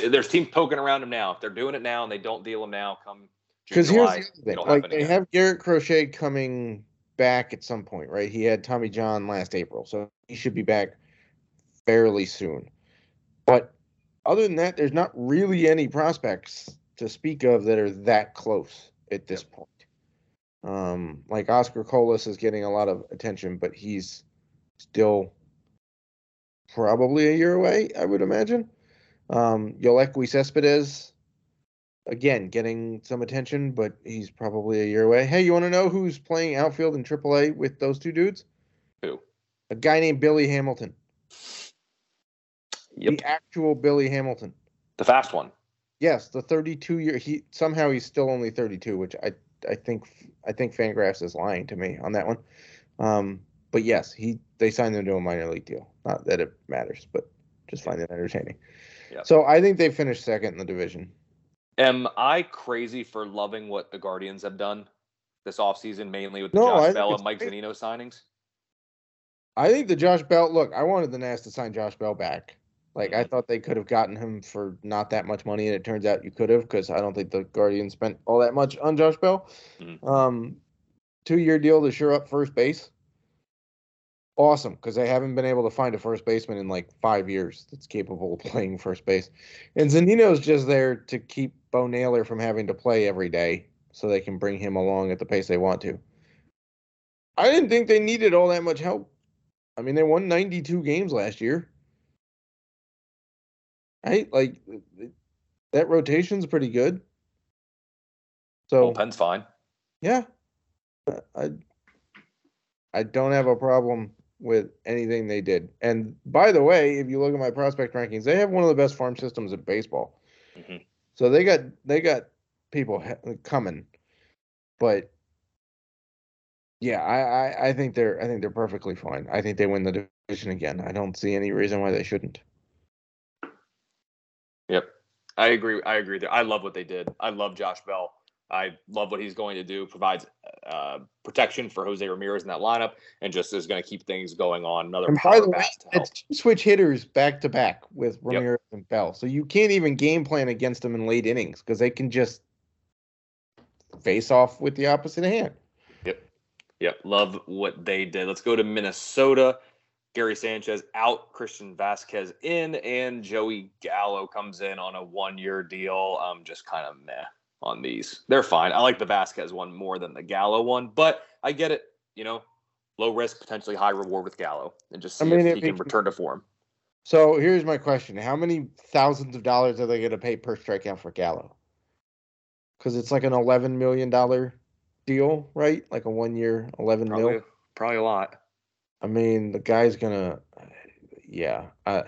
There's teams poking around him now. If they're doing it now and they don't deal him now, come June, July, the it'll happen like, again. They have Garrett Crochet coming back at some point, right? He had Tommy John last April, so he should be back fairly soon. But other than that, there's not really any prospects to speak of that are that close at this point. Um, like Oscar Colas is getting a lot of attention, but he's still probably a year away, I would imagine. Um, Yolequi Cespedes, again, getting some attention, but he's probably a year away. Hey, you want to know who's playing outfield in triple A with those two dudes? Who? A guy named Billy Hamilton. Yep. The actual Billy Hamilton. The fast one. Yes, the thirty-two-year. He somehow he's still only thirty-two, which I I think I think Fangraphs is lying to me on that one. Um, but yes, he they signed him to a minor league deal. Not that it matters, but just find it entertaining. Yeah. So I think they finished second in the division. Am I crazy for loving what the Guardians have done this offseason, mainly with the no, Josh I Bell and Mike great. Zunino signings? I think the Josh Bell – look, I wanted the Nats to sign Josh Bell back. Like, mm-hmm. I thought they could have gotten him for not that much money, and it turns out you could have, because I don't think the Guardians spent all that much on Josh Bell. Mm-hmm. Um, two-year deal to shore up first base. Awesome, because they haven't been able to find a first baseman in like five years that's capable of playing first base. And Zunino's just there to keep Bo Naylor from having to play every day so they can bring him along at the pace they want to. I didn't think they needed all that much help. I mean, they won ninety-two games last year. Right? Like, that rotation's pretty good. So bullpen's fine. Yeah. I I don't have a problem with anything they did. And by the way, if you look at my prospect rankings, they have one of the best farm systems in baseball. Mm-hmm. So they got they got people he- coming. But yeah, I, I, I think they're I think they're perfectly fine. I think they win the division again. I don't see any reason why they shouldn't. Yep, I agree. I agree. I love what they did. I love Josh Bell. I love what he's going to do, provides uh, protection for Jose Ramirez in that lineup, and just is going to keep things going on. Another and by the way, it's two switch hitters back-to-back with Ramirez yep. and Bell, so you can't even game plan against them in late innings because they can just face off with the opposite hand. Yep. Yep, love what they did. Let's go to Minnesota. Gary Sanchez out, Christian Vasquez in, and Joey Gallo comes in on a one-year deal. Um, just kind of meh. On these, they're fine. I like the Vasquez one more than the Gallo one, but I get it. You know, low risk, potentially high reward with Gallo, and just see I mean, if it, he can it, return to form. So here's my question: how many thousands of dollars are they going to pay per strikeout for Gallo? Because it's like an eleven million dollar deal, right? Like a one year, eleven probably, mil. Probably a lot. I mean, the guy's gonna, yeah. I,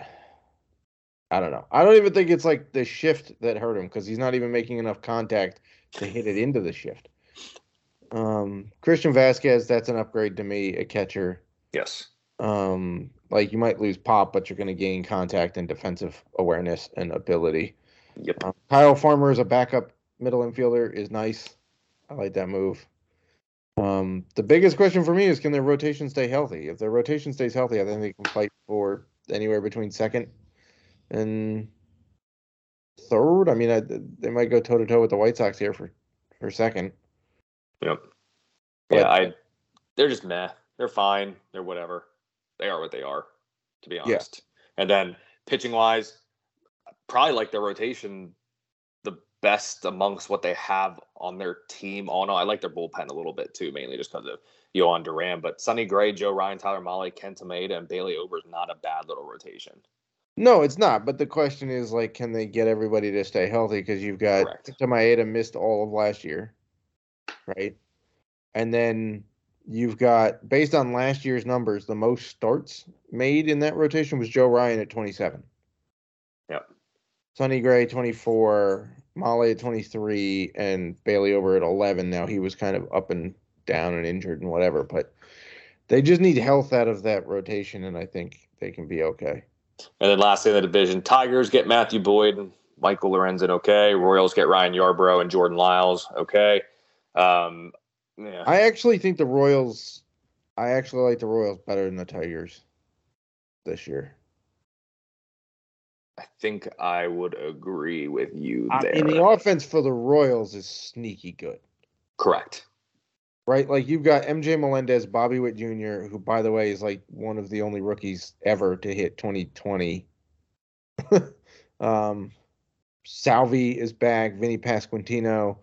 I don't know. I don't even think it's like the shift that hurt him because he's not even making enough contact to hit it into the shift. Um, Christian Vasquez, that's an upgrade to me, a catcher. Yes. Um, like you might lose pop, but you're going to gain contact and defensive awareness and ability. Yep. Um, Kyle Farmer is a backup middle infielder is nice. I like that move. Um, the biggest question for me is, can their rotation stay healthy? If their rotation stays healthy, I think they can fight for anywhere between second and third. I mean, I, they might go toe-to-toe with the White Sox here for, for second. Yep. But, yeah, I. they're just meh. They're fine. They're whatever. They are what they are, to be honest. Yeah. And then pitching-wise, probably like their rotation the best amongst what they have on their team. Oh, no, I like their bullpen a little bit, too, mainly just because of Yohan Duran. But Sonny Gray, Joe Ryan, Tyler Mahle, Ken Tameda, and Bailey Ober is not a bad little rotation. No, it's not. But the question is, like, can they get everybody to stay healthy? Because you've got Tameda missed all of last year, right? And then you've got, based on last year's numbers, the most starts made in that rotation was Joe Ryan at twenty-seven. Yep. Sonny Gray, twenty-four, Mahle at twenty-three, and Bailey Ober at eleven. Now, he was kind of up and down and injured and whatever, but they just need health out of that rotation, and I think they can be okay. And then lastly in the division, Tigers get Matthew Boyd and Michael Lorenzen, okay. Royals get Ryan Yarbrough and Jordan Lyles, okay. Um, yeah. I actually think the Royals – I actually like the Royals better than the Tigers this year. I think I would agree with you there. And the offense for the Royals is sneaky good. Correct. Right? Like, you've got M J Melendez, Bobby Witt Junior, who, by the way, is, like, one of the only rookies ever to hit twenty twenty. um, Salvi is back. Vinny Pasquantino.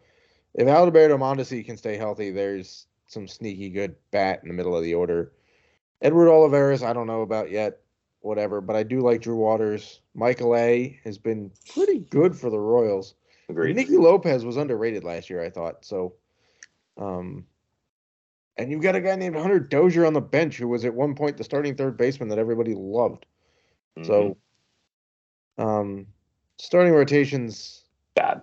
If Adalberto Mondesi can stay healthy, there's some sneaky good bat in the middle of the order. Edward Olivares, I don't know about yet. Whatever, but I do like Drew Waters. Michael A. has been pretty good for the Royals. Agreed. Nicky Lopez was underrated last year, I thought. So, um, and you've got a guy named Hunter Dozier on the bench who was at one point the starting third baseman that everybody loved. Mm-hmm. So, um, starting rotation's bad.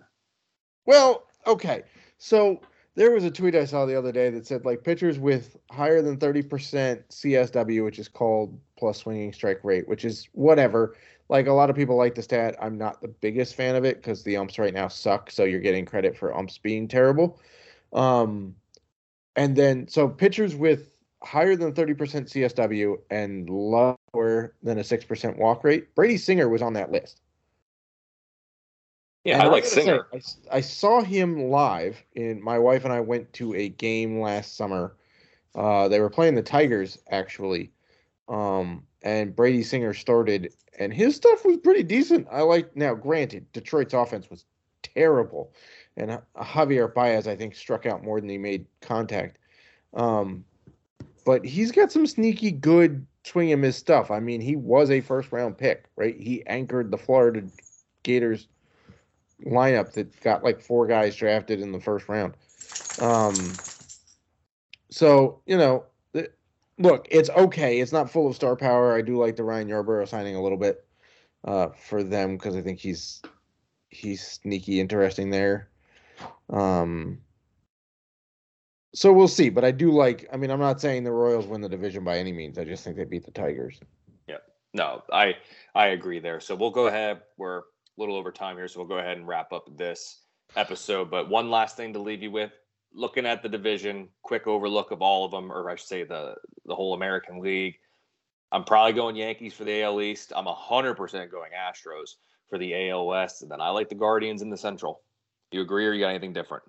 Well, okay. So there was a tweet I saw the other day that said, like, pitchers with higher than thirty percent C S W, which is called plus swinging strike rate, which is whatever. Like, a lot of people like the stat. I'm not the biggest fan of it because the umps right now suck, so you're getting credit for umps being terrible. Um, and then, so pitchers with higher than thirty percent C S W and lower than a six percent walk rate, Brady Singer was on that list. Yeah, and I like Singer. Say, I, I saw him live. In, my wife and I went to a game last summer. Uh, they were playing the Tigers, actually. Um, and Brady Singer started, and his stuff was pretty decent. I like, now, granted, Detroit's offense was terrible. And uh, Javier Baez, I think, struck out more than he made contact. Um, but he's got some sneaky good swing and miss stuff. I mean, he was a first-round pick, right? He anchored the Florida Gators lineup that got like four guys drafted in the first round. Um, so, you know, th- look, it's okay. It's not full of star power. I do like the Ryan Yarbrough signing a little bit uh, for them because I think he's he's sneaky interesting there. Um, so we'll see. But I do like, I mean, I'm not saying the Royals win the division by any means. I just think they beat the Tigers. Yeah. No, I, I agree there. So we'll go ahead. We're a little over time here, so we'll go ahead and wrap up this episode. But one last thing to leave you with, looking at the division, quick overlook of all of them, or I should say the, the whole American League. I'm probably going Yankees for the A L East. I'm one hundred percent going Astros for the A L West. And then I like the Guardians in the Central. Do you agree, or you got anything different?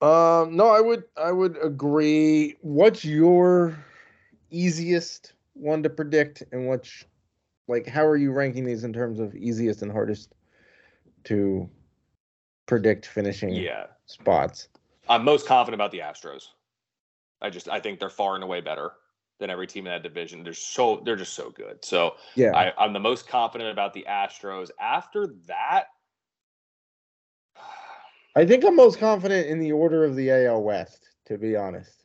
Um, no, I would, I would agree. What's your easiest one to predict, and what's Like, how are you ranking these in terms of easiest and hardest to predict finishing yeah. spots? I'm most confident about the Astros. I just, I think they're far and away better than every team in that division. They're so, they're just so good. So yeah, I, I'm the most confident about the Astros. After that, I think I'm most confident in the order of the A L West, to be honest.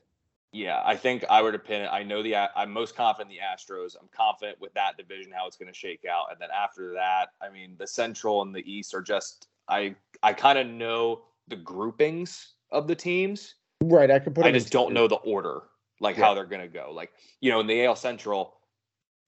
Yeah, I think I would pin it. I know the I'm most confident in the Astros. I'm confident with that division, how it's going to shake out. And then after that, I mean, the Central and the East are just I I kind of know the groupings of the teams. Right, I could put. I just don't know the order, like yeah. how they're going to go. Like, you know, in the A L Central,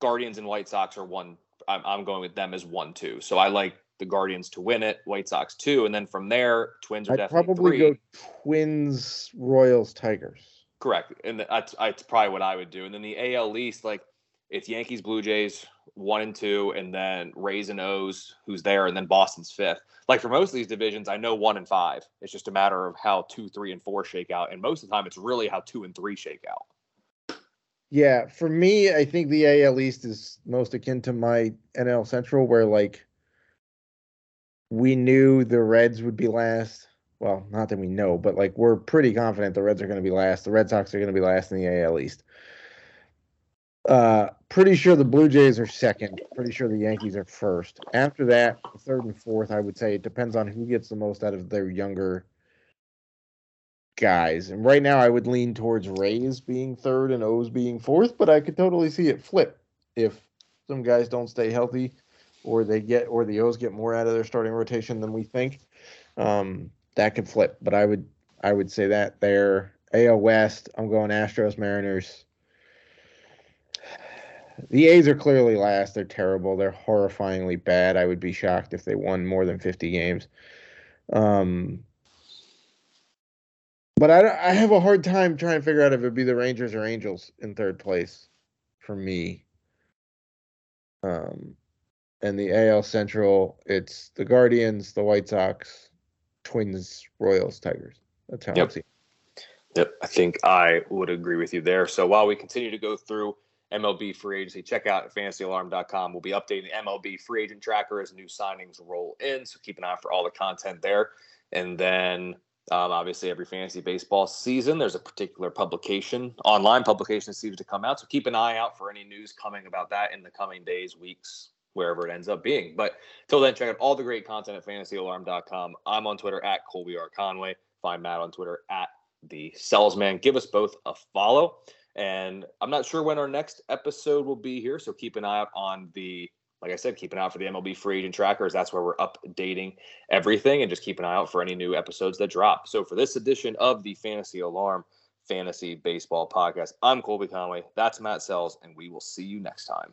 Guardians and White Sox are one. I'm I'm going with them as one two. So I like the Guardians to win it, White Sox two, and then from there, Twins are I'd definitely probably three. Go Twins, Royals, Tigers. Correct, and that's, that's probably what I would do. And then the A L East, like, it's Yankees, Blue Jays, one and two, and then Rays and O's, who's there, and then Boston's fifth. Like, for most of these divisions, I know one and five. It's just a matter of how two, three, and four shake out, and most of the time, it's really how two and three shake out. Yeah, for me, I think the A L East is most akin to my N L Central, where, like, we knew the Reds would be last. Well, not that we know, but, like, we're pretty confident the Reds are going to be last. The Red Sox are going to be last in the A L East. Uh, pretty sure the Blue Jays are second. Pretty sure the Yankees are first. After that, third and fourth, I would say it depends on who gets the most out of their younger guys. And right now I would lean towards Rays being third and O's being fourth, but I could totally see it flip if some guys don't stay healthy or they get or the O's get more out of their starting rotation than we think. Um, that could flip, but I would I would say that there. A L West, I'm going Astros, Mariners. The A's are clearly last. They're terrible. They're horrifyingly bad. I would be shocked if they won more than fifty games. Um But I, I have a hard time trying to figure out if it would be the Rangers or Angels in third place for me. Um, and the A L Central, it's the Guardians, the White Sox, Twins, Royals, Tigers. That's how yep. I see it. Yep, I think I would agree with you there. So while we continue to go through M L B free agency, check out fantasy alarm dot com. We'll be updating the M L B free agent tracker as new signings roll in, so keep an eye for all the content there. And then... Um, obviously, every fantasy baseball season, there's a particular publication, online publication that seems to come out. So keep an eye out for any news coming about that in the coming days, weeks, wherever it ends up being. But till then, check out all the great content at fantasy alarm dot com. I'm on Twitter at Colby R. Conway. Find Matt on Twitter at The Salesman. Give us both a follow. And I'm not sure when our next episode will be here, so keep an eye out on the... Like I said, keep an eye out for the M L B free agent trackers. That's where we're updating everything, and just keep an eye out for any new episodes that drop. So for this edition of the Fantasy Alarm Fantasy Baseball Podcast, I'm Colby Conway. That's Matt Sells, and we will see you next time.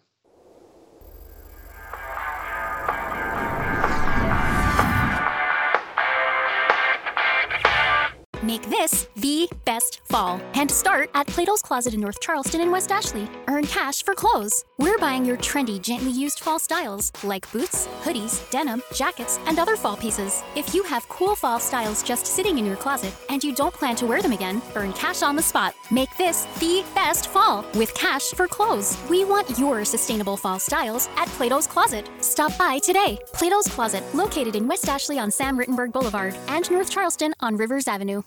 Make this the best fall. And start at Plato's Closet in North Charleston and West Ashley. Earn cash for clothes. We're buying your trendy, gently used fall styles like boots, hoodies, denim, jackets, and other fall pieces. If you have cool fall styles just sitting in your closet and you don't plan to wear them again, earn cash on the spot. Make this the best fall with cash for clothes. We want your sustainable fall styles at Plato's Closet. Stop by today. Plato's Closet, located in West Ashley on Sam Rittenberg Boulevard and North Charleston on Rivers Avenue.